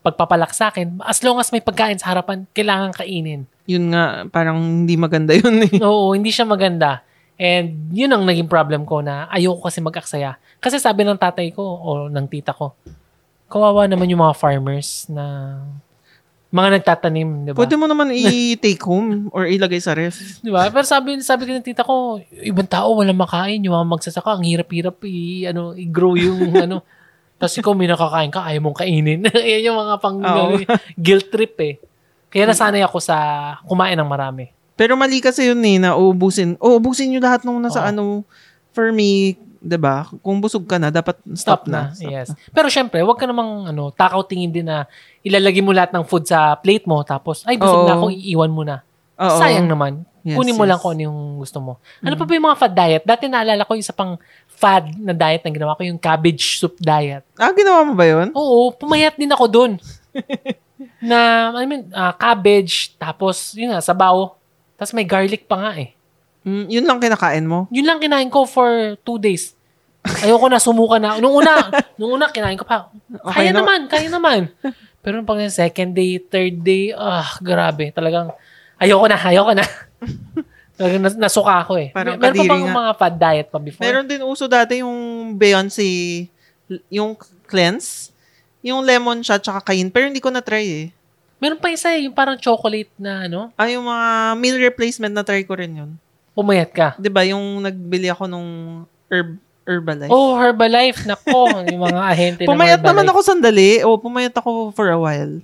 pagpapalak sa akin, as long as may pagkain sa harapan, kailangan kainin. Yun nga, parang hindi maganda yun eh. Oo, hindi siya maganda. And yun ang naging problem ko na ayoko kasi mag-aksaya. Kasi sabi ng tatay ko o ng tita ko, kawawa naman yung mga farmers na mga nagtatanim, di ba? Pwede mo naman i-take home or ilagay sa ref. Di ba? Pero sabi, sabi ko ng tita ko, ibang tao walang makain, yung mga magsasaka, ang hirap-hirap i, ano, i-grow yung ano. Tapos ikaw may nakakain ka, ayaw mong kainin. Yan yung mga pang oh. guilt trip eh. Kaya nasanay ako sa kumain ng marami. Pero mali kasi yun eh, na uubusin. Uubusin nyo lahat nung nasa oh. ano, for me, diba? Kung busog ka na, dapat stop, stop na. na. Stop yes. Na. Pero syempre, wag ka namang ano, takaw tingin din na ilalagay mo lahat ng food sa plate mo, tapos, ay, busog oh. na ako, iiwan mo na. Oh. Sayang naman. Yes, kunin mo yes. lang kung ano yung gusto mo. Ano mm. pa ba yung mga fad diet? Dati naalala ko yung isa pang fad na diet na ginawa ko, yung cabbage soup diet. Ah, ginawa mo ba yun? Oo, pumayat din ako dun. na, I mean, uh, cabbage, tapos, yun nga, sabaw. Tapos may garlic pa nga eh. Mm, yun lang kinakain mo? Yun lang kinain ko for two days. Ayoko na, sumuka na. Nung una, nung una kinain ko pa. Kaya okay naman, na. kaya naman. Pero pag second day, third day, ah, grabe. Talagang, ayoko na, ayoko na. Talagang nas- nasuka ako eh. May, meron pa bang mga fad diet pa before? Meron din uso dati yung Beyoncé, yung cleanse, yung lemon siya, tsaka kain. Pero hindi ko na-try eh. Meron pa isa eh, yung parang chocolate na ano. Ah, yung mga meal replacement na try ko rin yun. Pumayat ka? Di ba, yung nagbili ako nung herb, Herbalife. Oh, Herbalife. Nako, yung mga ahente na pumayat naman ako sandali. O, pumayat ako for a while.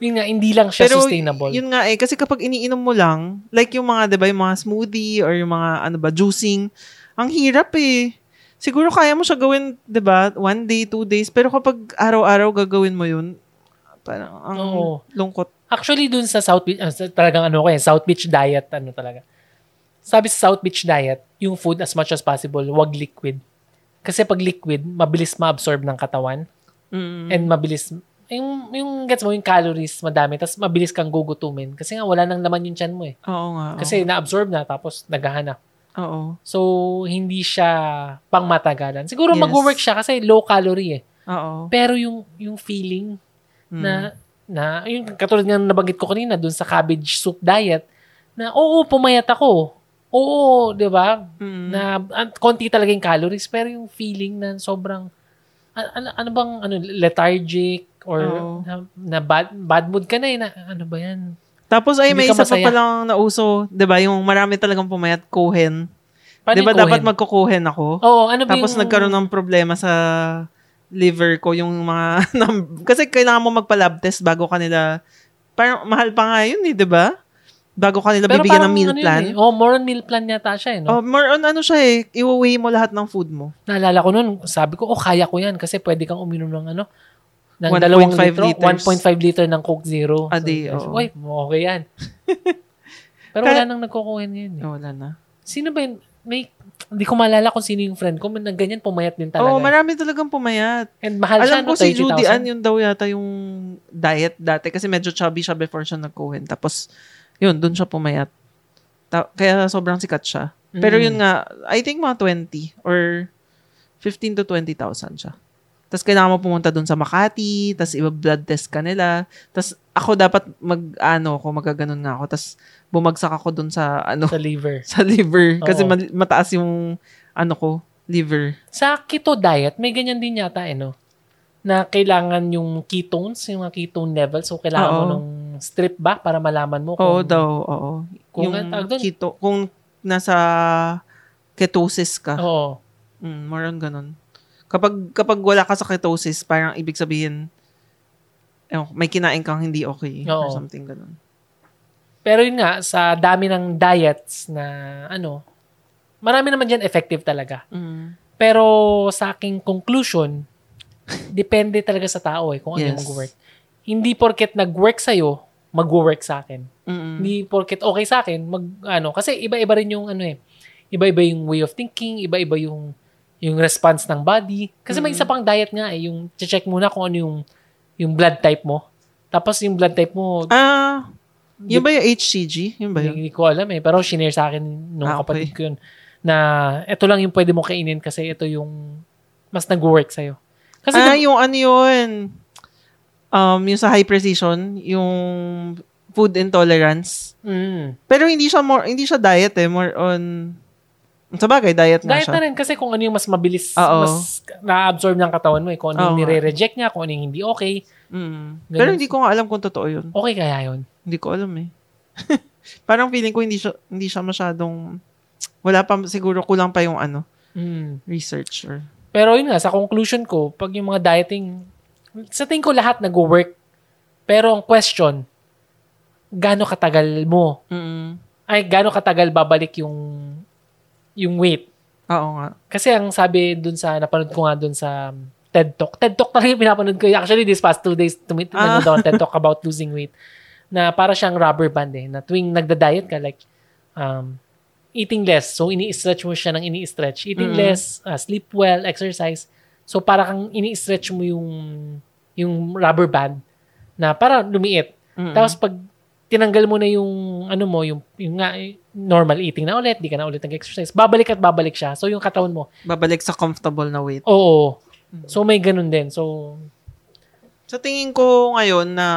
Yun nga, hindi lang siya pero sustainable. Yun nga eh, kasi kapag iniinom mo lang, like yung mga, di ba, yung mga smoothie or yung mga, ano ba, juicing, ang hirap eh. Siguro kaya mo siya gawin, di ba, one day, two days, pero kapag araw-araw gagawin mo yun, parang ang Oo. lungkot. Actually, dun sa South Beach, uh, talagang ano ko yan, South Beach diet, ano talaga. Sabi sa South Beach diet, yung food as much as possible, wag liquid. Kasi pag liquid, mabilis ma-absorb ng katawan. Mm. And mabilis, yung, yung gets mo, yung calories, madami. Tapos mabilis kang gugutumin. Kasi nga, wala nang laman yung tiyan mo eh. Oo nga. Kasi oo. na-absorb na, tapos naghahanap. Oo. So, hindi siya pang matagalan. Siguro yes. mag-work siya kasi low calorie eh. Oo. Pero yung yung feeling, na na yung katulad ng nabanggit ko kanina doon sa cabbage soup diet na oo pumayat ako. Oo, 'di ba? Mm. Na konti talaga yung calories pero yung feeling na sobrang ano, ano bang ano lethargic or oh. na, na bad, bad mood ka na eh, na ano ba 'yan? Tapos ay hindi may isa masaya. pa palang nauso, 'di ba? Yung marami talagang pumayat Cohen. 'Di ba dapat magko-Cohen ako? Oo, ano Tapos yung... nagkaroon ng problema sa liver ko yung mga kasi kailangan mo magpa-lab test bago kanila parang mahal pa nga yun eh, di ba? Bago kanila pero bibigyan ng meal ano plan. Eh. Oh, more on meal plan yata siya eh, no? Oh, more on ano siya eh, iwi-weigh mo lahat ng food mo. Naalala ko noon, sabi ko, oh, kaya ko yan kasi pwede kang uminom ng ano, ng one point five liters. one point five liter ng Coke Zero. A day, so, oo. Uy, okay yan. Pero wala nang nagkukuhin ngayon. Eh. Wala na. Sino ba yun? May, hindi ko maalala kung sino yung friend ko. Man, ganyan, pumayat din talaga. Oo, oh, marami talagang pumayat. And mahal alam siya, ko no, si Judy Ann, yun daw yata yung diet dati. Kasi medyo chubby siya before siya nagkuhin. Tapos, yun, dun siya pumayat. Ta- kaya sobrang sikat siya. Mm. Pero yun nga, I think mga twenty or fifteen to twenty thousand siya. Tapos kailangan mo pumunta dun sa Makati, tapos iba-blood test ka nila. Tapos ako dapat mag-ano ako, magaganon nga ako. Tapos bumagsak ako dun sa ano. Sa liver. Sa liver. Oo. Kasi mataas yung ano ko, liver. Sa keto diet, may ganyan din yata eh, no? Na kailangan yung ketones, yung mga ketone level. So kailangan oo. Mo nung strip ba para malaman mo kung... Oo daw, oo. Kung, yung kung, keto, kung nasa ketosis ka. Oo. Mm, more on ganun. Kapag kapag wala ka sa ketosis, parang ibig sabihin, eh, may kinain kang hindi okay oo. Or something ganun. Pero yun nga, sa dami ng diets na ano, marami naman dyan effective talaga. Mm. Pero sa aking conclusion, depende talaga sa tao eh kung ano yes. mag-work. Hindi porket nag-work sa'yo, mag-work sa akin. Mm-mm. Hindi porket okay sa akin, mag, ano, kasi iba-iba rin yung ano eh, iba-iba yung way of thinking, iba-iba yung yung response ng body. Kasi mm-hmm. may isa pang diet nga eh. Yung check muna kung ano yung yung blood type mo. Tapos yung blood type mo... Ah, uh, yun ba yung H C G? Yun ba yun? Hindi ko alam eh. Pero shinare sa akin nung ah, kapatid okay. ko yun. Na ito lang yung pwede mo kainin kasi ito yung mas nag-work sa'yo. Kasi ah, dun, yung ano yun? Um, yung sa high precision, yung food intolerance. Mm. Pero hindi siya more, hindi siya diet eh. More on... Sa bagay, diet na diet siya. Diet na rin kasi kung ano yung mas mabilis, uh-oh. Mas na-absorb ng katawan mo eh. Kung ano yung nire-reject niya, kung ano yung hindi okay. Mm. Pero hindi ko nga alam kung totoo yun. Okay kaya yun? Hindi ko alam eh. Parang feeling ko hindi siya, hindi siya masyadong, wala pa siguro, kulang pa yung ano, mm. research. Or... Pero yun nga, sa conclusion ko, pag yung mga dieting, sa tingin ko lahat nag-work. Pero ang question, gano'ng katagal mo? Mm-mm. Ay, gano'ng katagal babalik yung yung weight. Oo nga. Kasi ang sabi dun sa, napanood ko nga dun sa TED Talk. TED Talk talaga yung pinapanood ko. Actually, this past two days, tumit ah. nanonood ako ng TED Talk about losing weight. Na para siyang rubber band eh. Na tuwing nagda-diet ka, like, um, eating less. So, ini-stretch mo siya ng ini-stretch. Eating mm-hmm. less, uh, sleep well, exercise. So, para kang ini-stretch mo yung yung rubber band na para lumiit. Mm-hmm. Tapos, pag tinanggal mo na yung ano mo, yung, yung nga, normal eating na ulit, di ka na ulit nag-exercise. Babalik at babalik siya. So, yung katawan mo. Babalik sa comfortable na weight. Oo. Mm-hmm. So, may ganun din. So, sa tingin ko ngayon na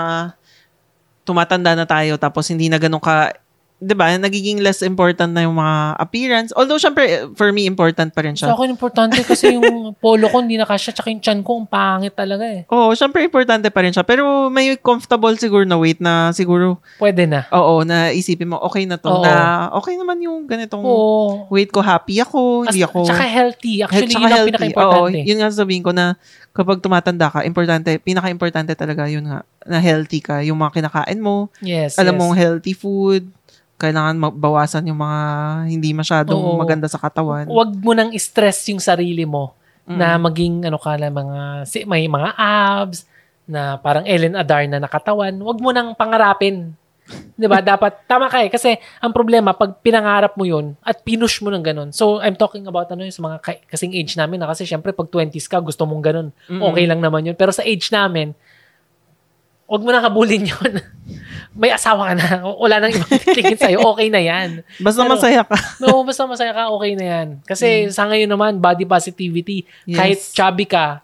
tumatanda na tayo tapos hindi na ganun ka, di ba, nagiging less important na yung mga appearance. Although, syempre, for me, important pa rin siya. Sa akin, importante kasi yung polo ko hindi na kasya tsaka yung chan ko, ang pangit talaga eh. Oo, syempre, importante pa rin siya. Pero may comfortable siguro na weight na siguro... Pwede na. Oo, na isipin mo, okay na to. Oo. Na okay naman yung ganitong oo. Weight ko. Happy ako, hindi ako... Tsaka healthy. Actually, tsaka yun ang healthy. Pinaka-importante. Oo, yun nga sabihin ko na kapag tumatanda ka, importante, pinaka-importante talaga yun nga, na healthy ka. Yung mga kinakain mo. Yes, alam yes. mong healthy food. Kailangan bawasan yung mga hindi masyadong oo. Maganda sa katawan. Huwag mo nang stress yung sarili mo mm. na maging ano ka lang, mga, may mga abs, na parang Ellen Adarion na nakatawan. Huwag mo nang pangarapin. Diba? Dapat, tama ka eh. Kasi ang problema, pag pinangarap mo yun at pinush mo ng ganun. So, I'm talking about ano yun sa mga kasing age namin na kasi syempre pag twenties ka, gusto mong ganun. Mm-mm. Okay lang naman yun. Pero sa age namin, huwag mo nang habulin yun. May asawa ka na. Wala nang ibang titingin sa'yo. Okay na yan. Basta pero, masaya ka. No, basta masaya ka, okay na yan. Kasi mm. sa ngayon naman, body positivity, yes. kahit chubby ka,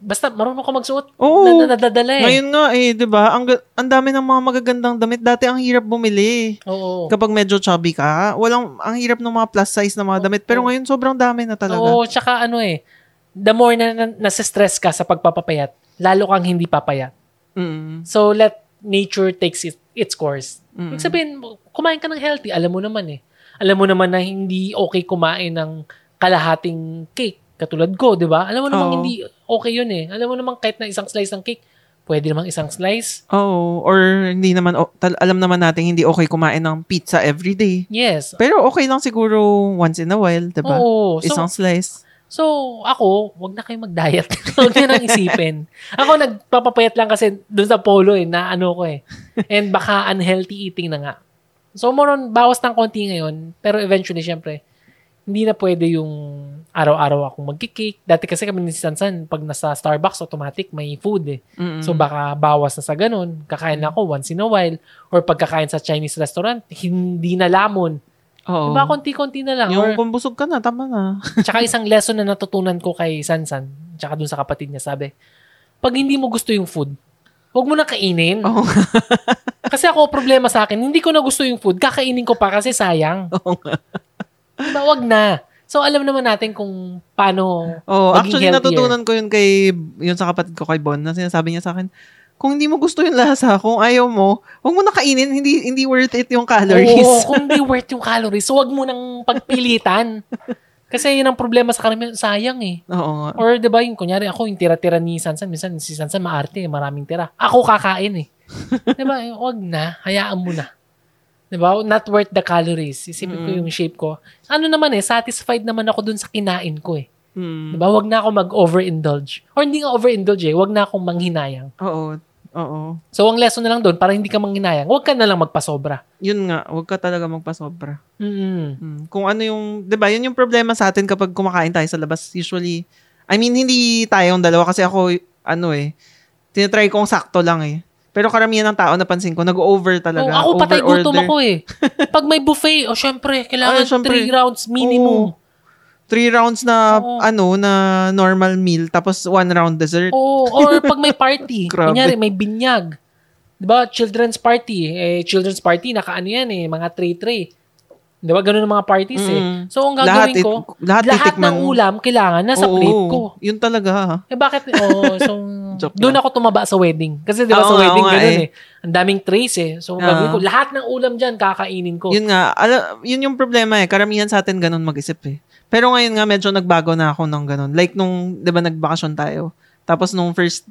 basta marunong ka magsuot. Oo. Nadadala eh. Ngayon nga eh, di ba? Ang, ang dami ng mga magagandang damit. Dati ang hirap bumili. Oo. Kapag medyo chubby ka, walang, ang hirap ng mga plus size na mga damit. Pero ngayon, sobrang dami na talaga. Oo, tsaka ano eh, the more na nasistress ka sa pagpapapayat, lalo kang hindi papayat. Mm-hmm. So, let nature takes it, its course. Mm-hmm. Ibig sabihin, kumain ka ng healthy. Alam mo naman eh. Alam mo naman na hindi okay kumain ng kalahating cake. Katulad ko, di ba? Alam mo naman oh. hindi okay yun eh. Alam mo naman kahit na isang slice ng cake, pwede namang isang slice. Oo. Oh, or hindi naman, alam naman natin hindi okay kumain ng pizza everyday. Yes. Pero okay lang siguro once in a while, di ba? Oo. Isang so, slice. So, ako, wag na kayong mag-diet. Huwag nyo nang isipin. Ako, nagpapapayat lang kasi doon sa polo eh, na ano ko eh. And baka unhealthy eating na nga. So, more on, bawas ng konti ngayon. Pero eventually, syempre, hindi na pwede yung araw-araw akong magkikik. Dati kasi kami ni San San, pag nasa Starbucks, automatic, may food eh. Mm-hmm. So, baka bawas na sa ganun. Kakain na ako once in a while. Or pagkakain sa Chinese restaurant, hindi na lamon. Oo. Diba, konti-konti na lang. Yung or, kung busog ka na, tama na. Tsaka isang lesson na natutunan ko kay Sansan, tsaka dun sa kapatid niya, sabi, pag hindi mo gusto yung food, huwag mo na kainin. Oh. Kasi ako, problema sa akin, hindi ko na gusto yung food, kakainin ko pa kasi sayang. Oh. Diba, wag na. So, alam naman natin kung paano oh, maging actually, healthier. Natutunan ko yun kay, yun sa kapatid ko kay Bon, na sinasabi niya sa akin, kung hindi mo gusto yung lasa, kung ayaw mo, huwag mo na kainin, hindi hindi worth it yung calories. Oo, kung hindi worth yung calories, so huwag mo nang pagpilitan. Kasi yun ang problema sa karamihan, sayang eh. Oo nga. Or diba yung kunyari, ako yung tira-tira ni Sansan, minsan si Sansan maarte, maraming tira. Ako kakain eh. Diba, huwag na, hayaan mo na. Diba, not worth the calories. Isipin mm-hmm. ko yung shape ko. Ano naman eh, satisfied naman ako dun sa kinain ko eh. Mm. Diba, huwag na ako mag-overindulge. Or hindi nga overindulge eh, huwag na akong manghinayang. Oo. Oo. So, ang lesson na lang doon, para hindi ka manghinayang, huwag ka na lang magpasobra. Yun nga, huwag ka talaga magpasobra. Mm-hmm. Mm. Kung ano yung, di ba, yun yung problema sa atin kapag kumakain tayo sa labas. Usually, I mean, hindi tayong dalawa kasi ako, ano eh, tinatry kong sakto lang eh. Pero karamihan ng tao, napansin ko, nag-over talaga. Oh, ako patay gutom ako eh. Pag may buffet, oh, syempre, kailangan Ay, syempre, three rounds minimum. Oh. Three rounds na, oh. ano, na normal meal, tapos one round dessert. Oo, oh, or pag may party, kanyari, may binyag. Diba, children's party. Eh, children's party, nakaano yan eh, mga tray-tray. Diba, ganun ang mga parties mm. eh. So, ang gagawin lahat ko, it, lahat, lahat ng ulam, kailangan, nasa oh, plate ko. Yun talaga, ha? Eh, bakit? Oh, so, doon ako tumaba sa wedding. Kasi, diba, oh, sa wedding, oh, ganun eh. eh. Ang daming trays eh. So, ang uh, gagawin ko, lahat ng ulam dyan, kakainin ko. Yun nga, ala, yun yung problema eh. Karamihan sa atin, ganun mag-isip eh. Pero ngayon nga, medyo nagbago na ako ng ganun. Like nung, di ba, nagbakasyon tayo. Tapos nung first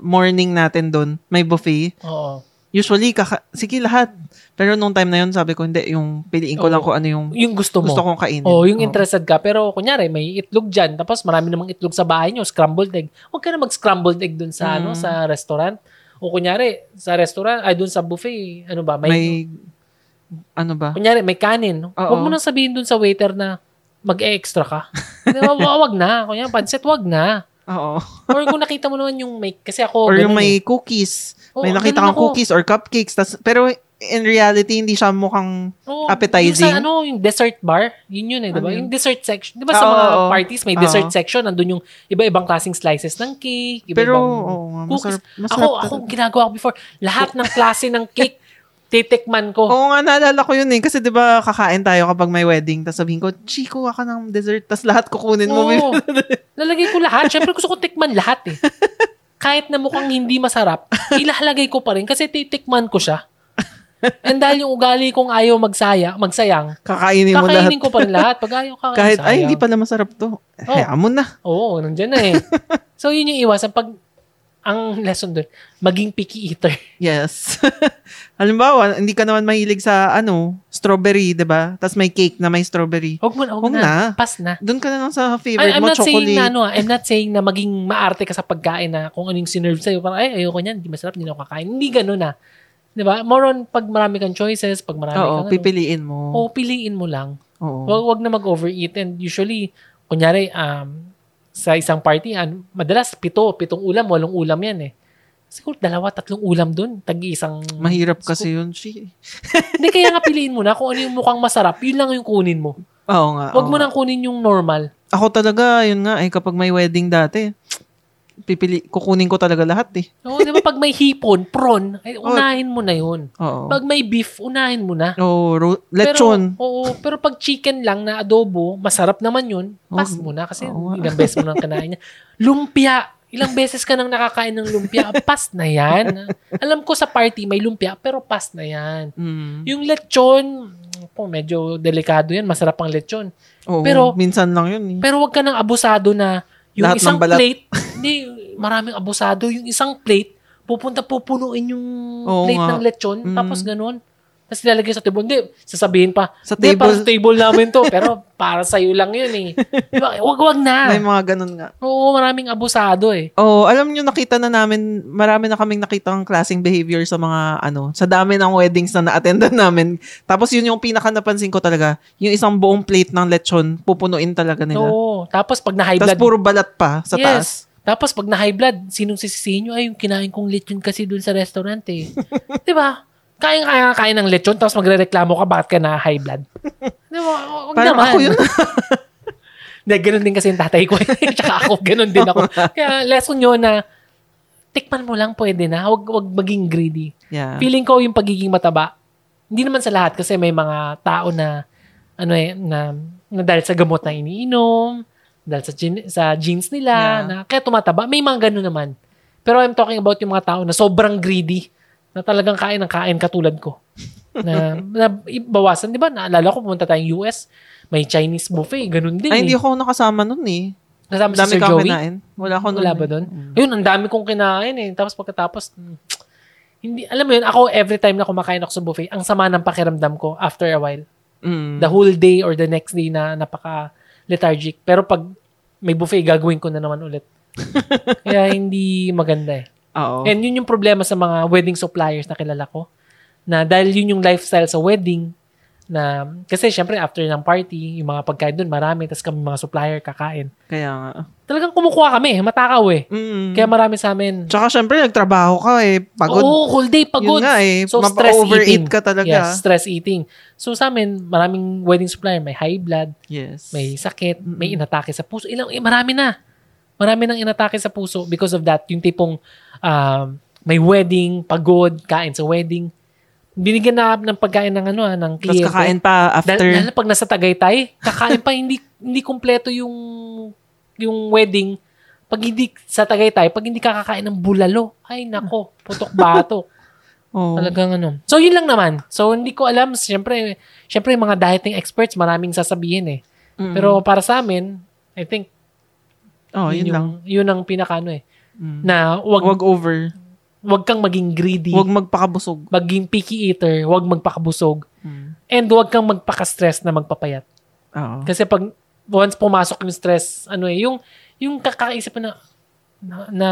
morning natin doon, may buffet. Oo. Usually, kaka- sige lahat. Pero nung time na yun, sabi ko, hindi, yung piliin ko Oo. Lang ko ano yung, yung gusto mo. Gusto kong kainin. Oo, yung Oo. Interested ka. Pero kunyari, may itlog dyan. Tapos marami namang itlog sa bahay nyo, scrambled egg. Huwag ka na mag-scrambled egg doon sa, hmm. ano, sa restaurant. O kunyari, sa restaurant, ay doon sa buffet, ano ba? May, may ano ba? Kunyari, may kanin. Oo. Huwag mo nang sabihin doon sa waiter na, mag-extra ka. Wag na. Kung yan, pancit, wag na. Oo. Or kung nakita mo naman yung may, kasi ako, or yung may eh. cookies. Oo, may nakita kang cookies or cupcakes. Tas, pero in reality, hindi siya mukhang Oo, appetizing. Yung sa, ano, yung dessert bar, yun yun eh, diba? Ano? Yung dessert section. Diba Oo, sa mga parties, may Oo. Dessert section, nandun yung iba-ibang klaseng slices ng cake, iba-ibang pero, oh, cookies. Masarap, masarap ako, ako, ginagawa ko before, lahat ng klase ng cake, titikman ko. Oo nga, naalala ko yun eh. Kasi diba, kakain tayo kapag may wedding, tapos sabihin ko, Chico, waka ng dessert, tapos lahat kukunin mo. Oo. Lalagay ko lahat. Siyempre, gusto ko tikman lahat eh. Kahit na mukhang hindi masarap, ilalagay ko pa rin kasi titikman ko siya. And dahil yung ugali kong ayaw magsaya, magsayang, kakainin mo lahat. Kakainin ko pa rin lahat. Pag ayaw kakain, kahit, sayang. Ay, hindi pala masarap to. Oh. Hayaan mo na. Oo, nandyan na eh. So, yun yung iwasan. Pag, ang lesson doon, maging picky eater. Yes. Halimbawa, hindi ka naman mahilig sa, ano, strawberry, diba? Tapos may cake na may strawberry. Huwag mo na, huwag na. Pass na. Doon ka na lang sa favorite I'm, I'm mo, chocolate. Na, ano, I'm not saying na maging maarte ka sa pagkain na kung ano yung sinerve sa'yo. Parang, ay, ayoko niyan, hindi masarap, hindi na ako kakain. Hindi ganun ah. Diba? More on, pag marami kang choices, pag marami Oo, kang... Oo, pipiliin ano, mo. Oo, piliin mo lang. Oo. Huwag, huwag na mag-overeat. And usually, kunyari, um... sa isang party, ano, madalas pito, pitong ulam, walong ulam yan eh. Siguro dalawa, tatlong ulam dun. Tag-iisang... Mahirap kasi scoop. Yun, she. Hindi, kaya nga piliin mo na kung ano yung mukhang masarap, yun lang yung kunin mo. Oo nga. Huwag mo nga. Nang kunin yung normal. Ako talaga, yun nga, eh, kapag may wedding dati, pipili, kukunin ko talaga lahat eh. Oo, di ba? Pag may hipon, prawn, eh, unahin mo na yun. Oo. Pag may beef, unahin mo na. Oo, ro- lechon. Pero, oo, pero pag chicken lang na adobo, masarap naman yun, pass mo na kasi Oo. Ilang beses mo nang kinain niya. Lumpia, ilang beses ka nang nakakain ng lumpia, pass na yan. Alam ko sa party may lumpia, pero pass na yan. Mm. Yung lechon, po, medyo delikado yan, masarap ang lechon. Oo, pero, minsan lang yun. Eh. Pero wag ka nang abusado na yung lahat isang plate, hindi, maraming abusado. Yung isang plate, pupunta pupunuin yung Oo, plate nga. Ng lechon, mm. tapos ganun. Tapos nilalagay sa table. Hindi, sasabihin pa, sa table, para sa table namin to. Pero para sa'yo lang yun eh. Diba? Wag, wag na. May mga ganun nga. Oo, maraming abusado eh. Oo, oh, alam nyo, nakita na namin, marami na kaming nakita ang klaseng behavior sa mga, ano, sa dami ng weddings na na-attendan namin. Tapos yun yung pinaka napansin ko talaga, yung isang buong plate ng lechon, pupunuin talaga nila. Oo, tapos pag na-high blood. Tapos puro balat pa sa yes. taas. Tapos pag na-high blood, sinong sisisihin nyo? Ay, yung kinain kong lechon kasi dun sa restaurant eh. Diba? Kaya-kaya kain ng lechon, tapos magre-reklamo ka, bakit ka na high blood? Diba? Huwag naman. Ako yun. Hindi, ganun din kasi yung tatay ko. Tsaka ako, ganun din ako. Kaya lesson yun na, tikman mo lang pwede na. Huwag, huwag maging greedy. Yeah. Feeling ko yung pagiging mataba, hindi naman sa lahat kasi may mga tao na, ano eh, na, na dahil sa gamot na iniinom, dahil sa, gin, sa jeans nila, yeah. na, kaya tumataba. May mga ganun naman. Pero I'm talking about yung mga tao na sobrang greedy, na talagang kain ng kain katulad ko. Na, na bawasan, di ba? Naalala ko, pumunta tayong U S, may Chinese buffet, ganun din. Ay, hindi eh. ako nakasama nun eh. Kasama si Sir Joey? Kinain. Wala ko nun. Wala ba dun? Mm. Ayun, ang dami kong kinain eh. Tapos pagkatapos, hindi, alam mo yun, ako every time na kumakain ako sa buffet, ang sama ng pakiramdam ko after a while. Mm. The whole day or the next day na napaka lethargic. Pero pag may buffet, gagawin ko na naman ulit. Kaya hindi maganda eh. Oo. And yun yung problema sa mga wedding suppliers na kilala ko. Na dahil yun yung lifestyle sa wedding, na kasi syempre after ng party, yung mga pagkain doon marami, tas kami mga supplier kakain. Kaya nga. Talagang kumukuha kami, matakaw eh. Mm-hmm. Kaya marami sa amin. Tsaka syempre nagtrabaho ka eh, pagod. Oo, whole day pagod. Yun nga eh, so, mapa-overeat ka talaga. Yes, stress eating. So sa amin, maraming wedding supplier, may high blood, yes. may sakit, mm-hmm. may inatake sa puso. Ilang, eh, marami na. Marami nang inatake sa puso because of that. Yung tipong uh, may wedding, pagod, kain sa wedding. Binigyan na ng pagkain ng ano, ah, ng kliyente. Tapos kakain pa after. Dahil pag nasa Tagaytay, kakain pa, hindi hindi kumpleto yung yung wedding. Pag hindi sa Tagaytay, pag hindi kakakain ng bulalo, ay nako, putok bato. Oh. Talagang ano. So yun lang naman. So hindi ko alam, syempre, syempre mga dieting experts, maraming sasabihin eh. Mm-hmm. Pero para sa amin, I think, oh, yun, yun yung, lang. Yun ang pinakano eh. Mm. Na wag, wag over. Wag kang maging greedy. Wag magpakabusog. Maging picky eater. Wag magpakabusog. Mm. And wag kang magpaka-stress na magpapayat. Oo. Kasi pag once pumasok yung stress, ano eh, yung, yung kakaisip na, na, na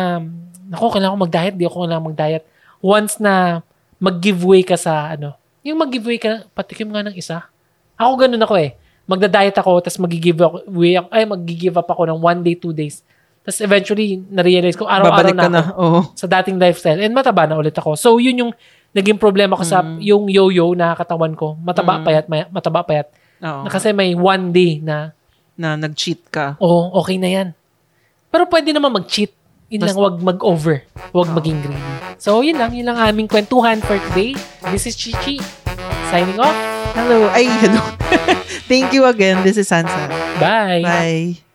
ako, kailangan ko mag-diet, di ako kailangan mag-diet. Once na mag-giveaway ka sa, ano, yung mag-giveaway ka, patikim nga ng isa. Ako ganun ako eh. Magda-diet ako, tapos mag-give up, ay, mag-give up ako ng one day, two days. Tapos eventually, na-realize ko, araw-araw na, na ako oh. sa dating lifestyle. And mataba na ulit ako. So, yun yung naging problema ko mm. sa yung yo-yo na katawan ko. Mataba mm. payat, mataba payat. Oh. Na kasi may one day na na nag-cheat ka. Oo, oh, okay na yan. Pero pwede naman mag-cheat. Yun lang, wag mag-over. Wag oh. maging greedy. So, yun lang. Yun lang aming kwentuhan for today. This is Chichi. Signing off. Hello. Ay, hello. Thank you again. This is San San. Bye. Bye.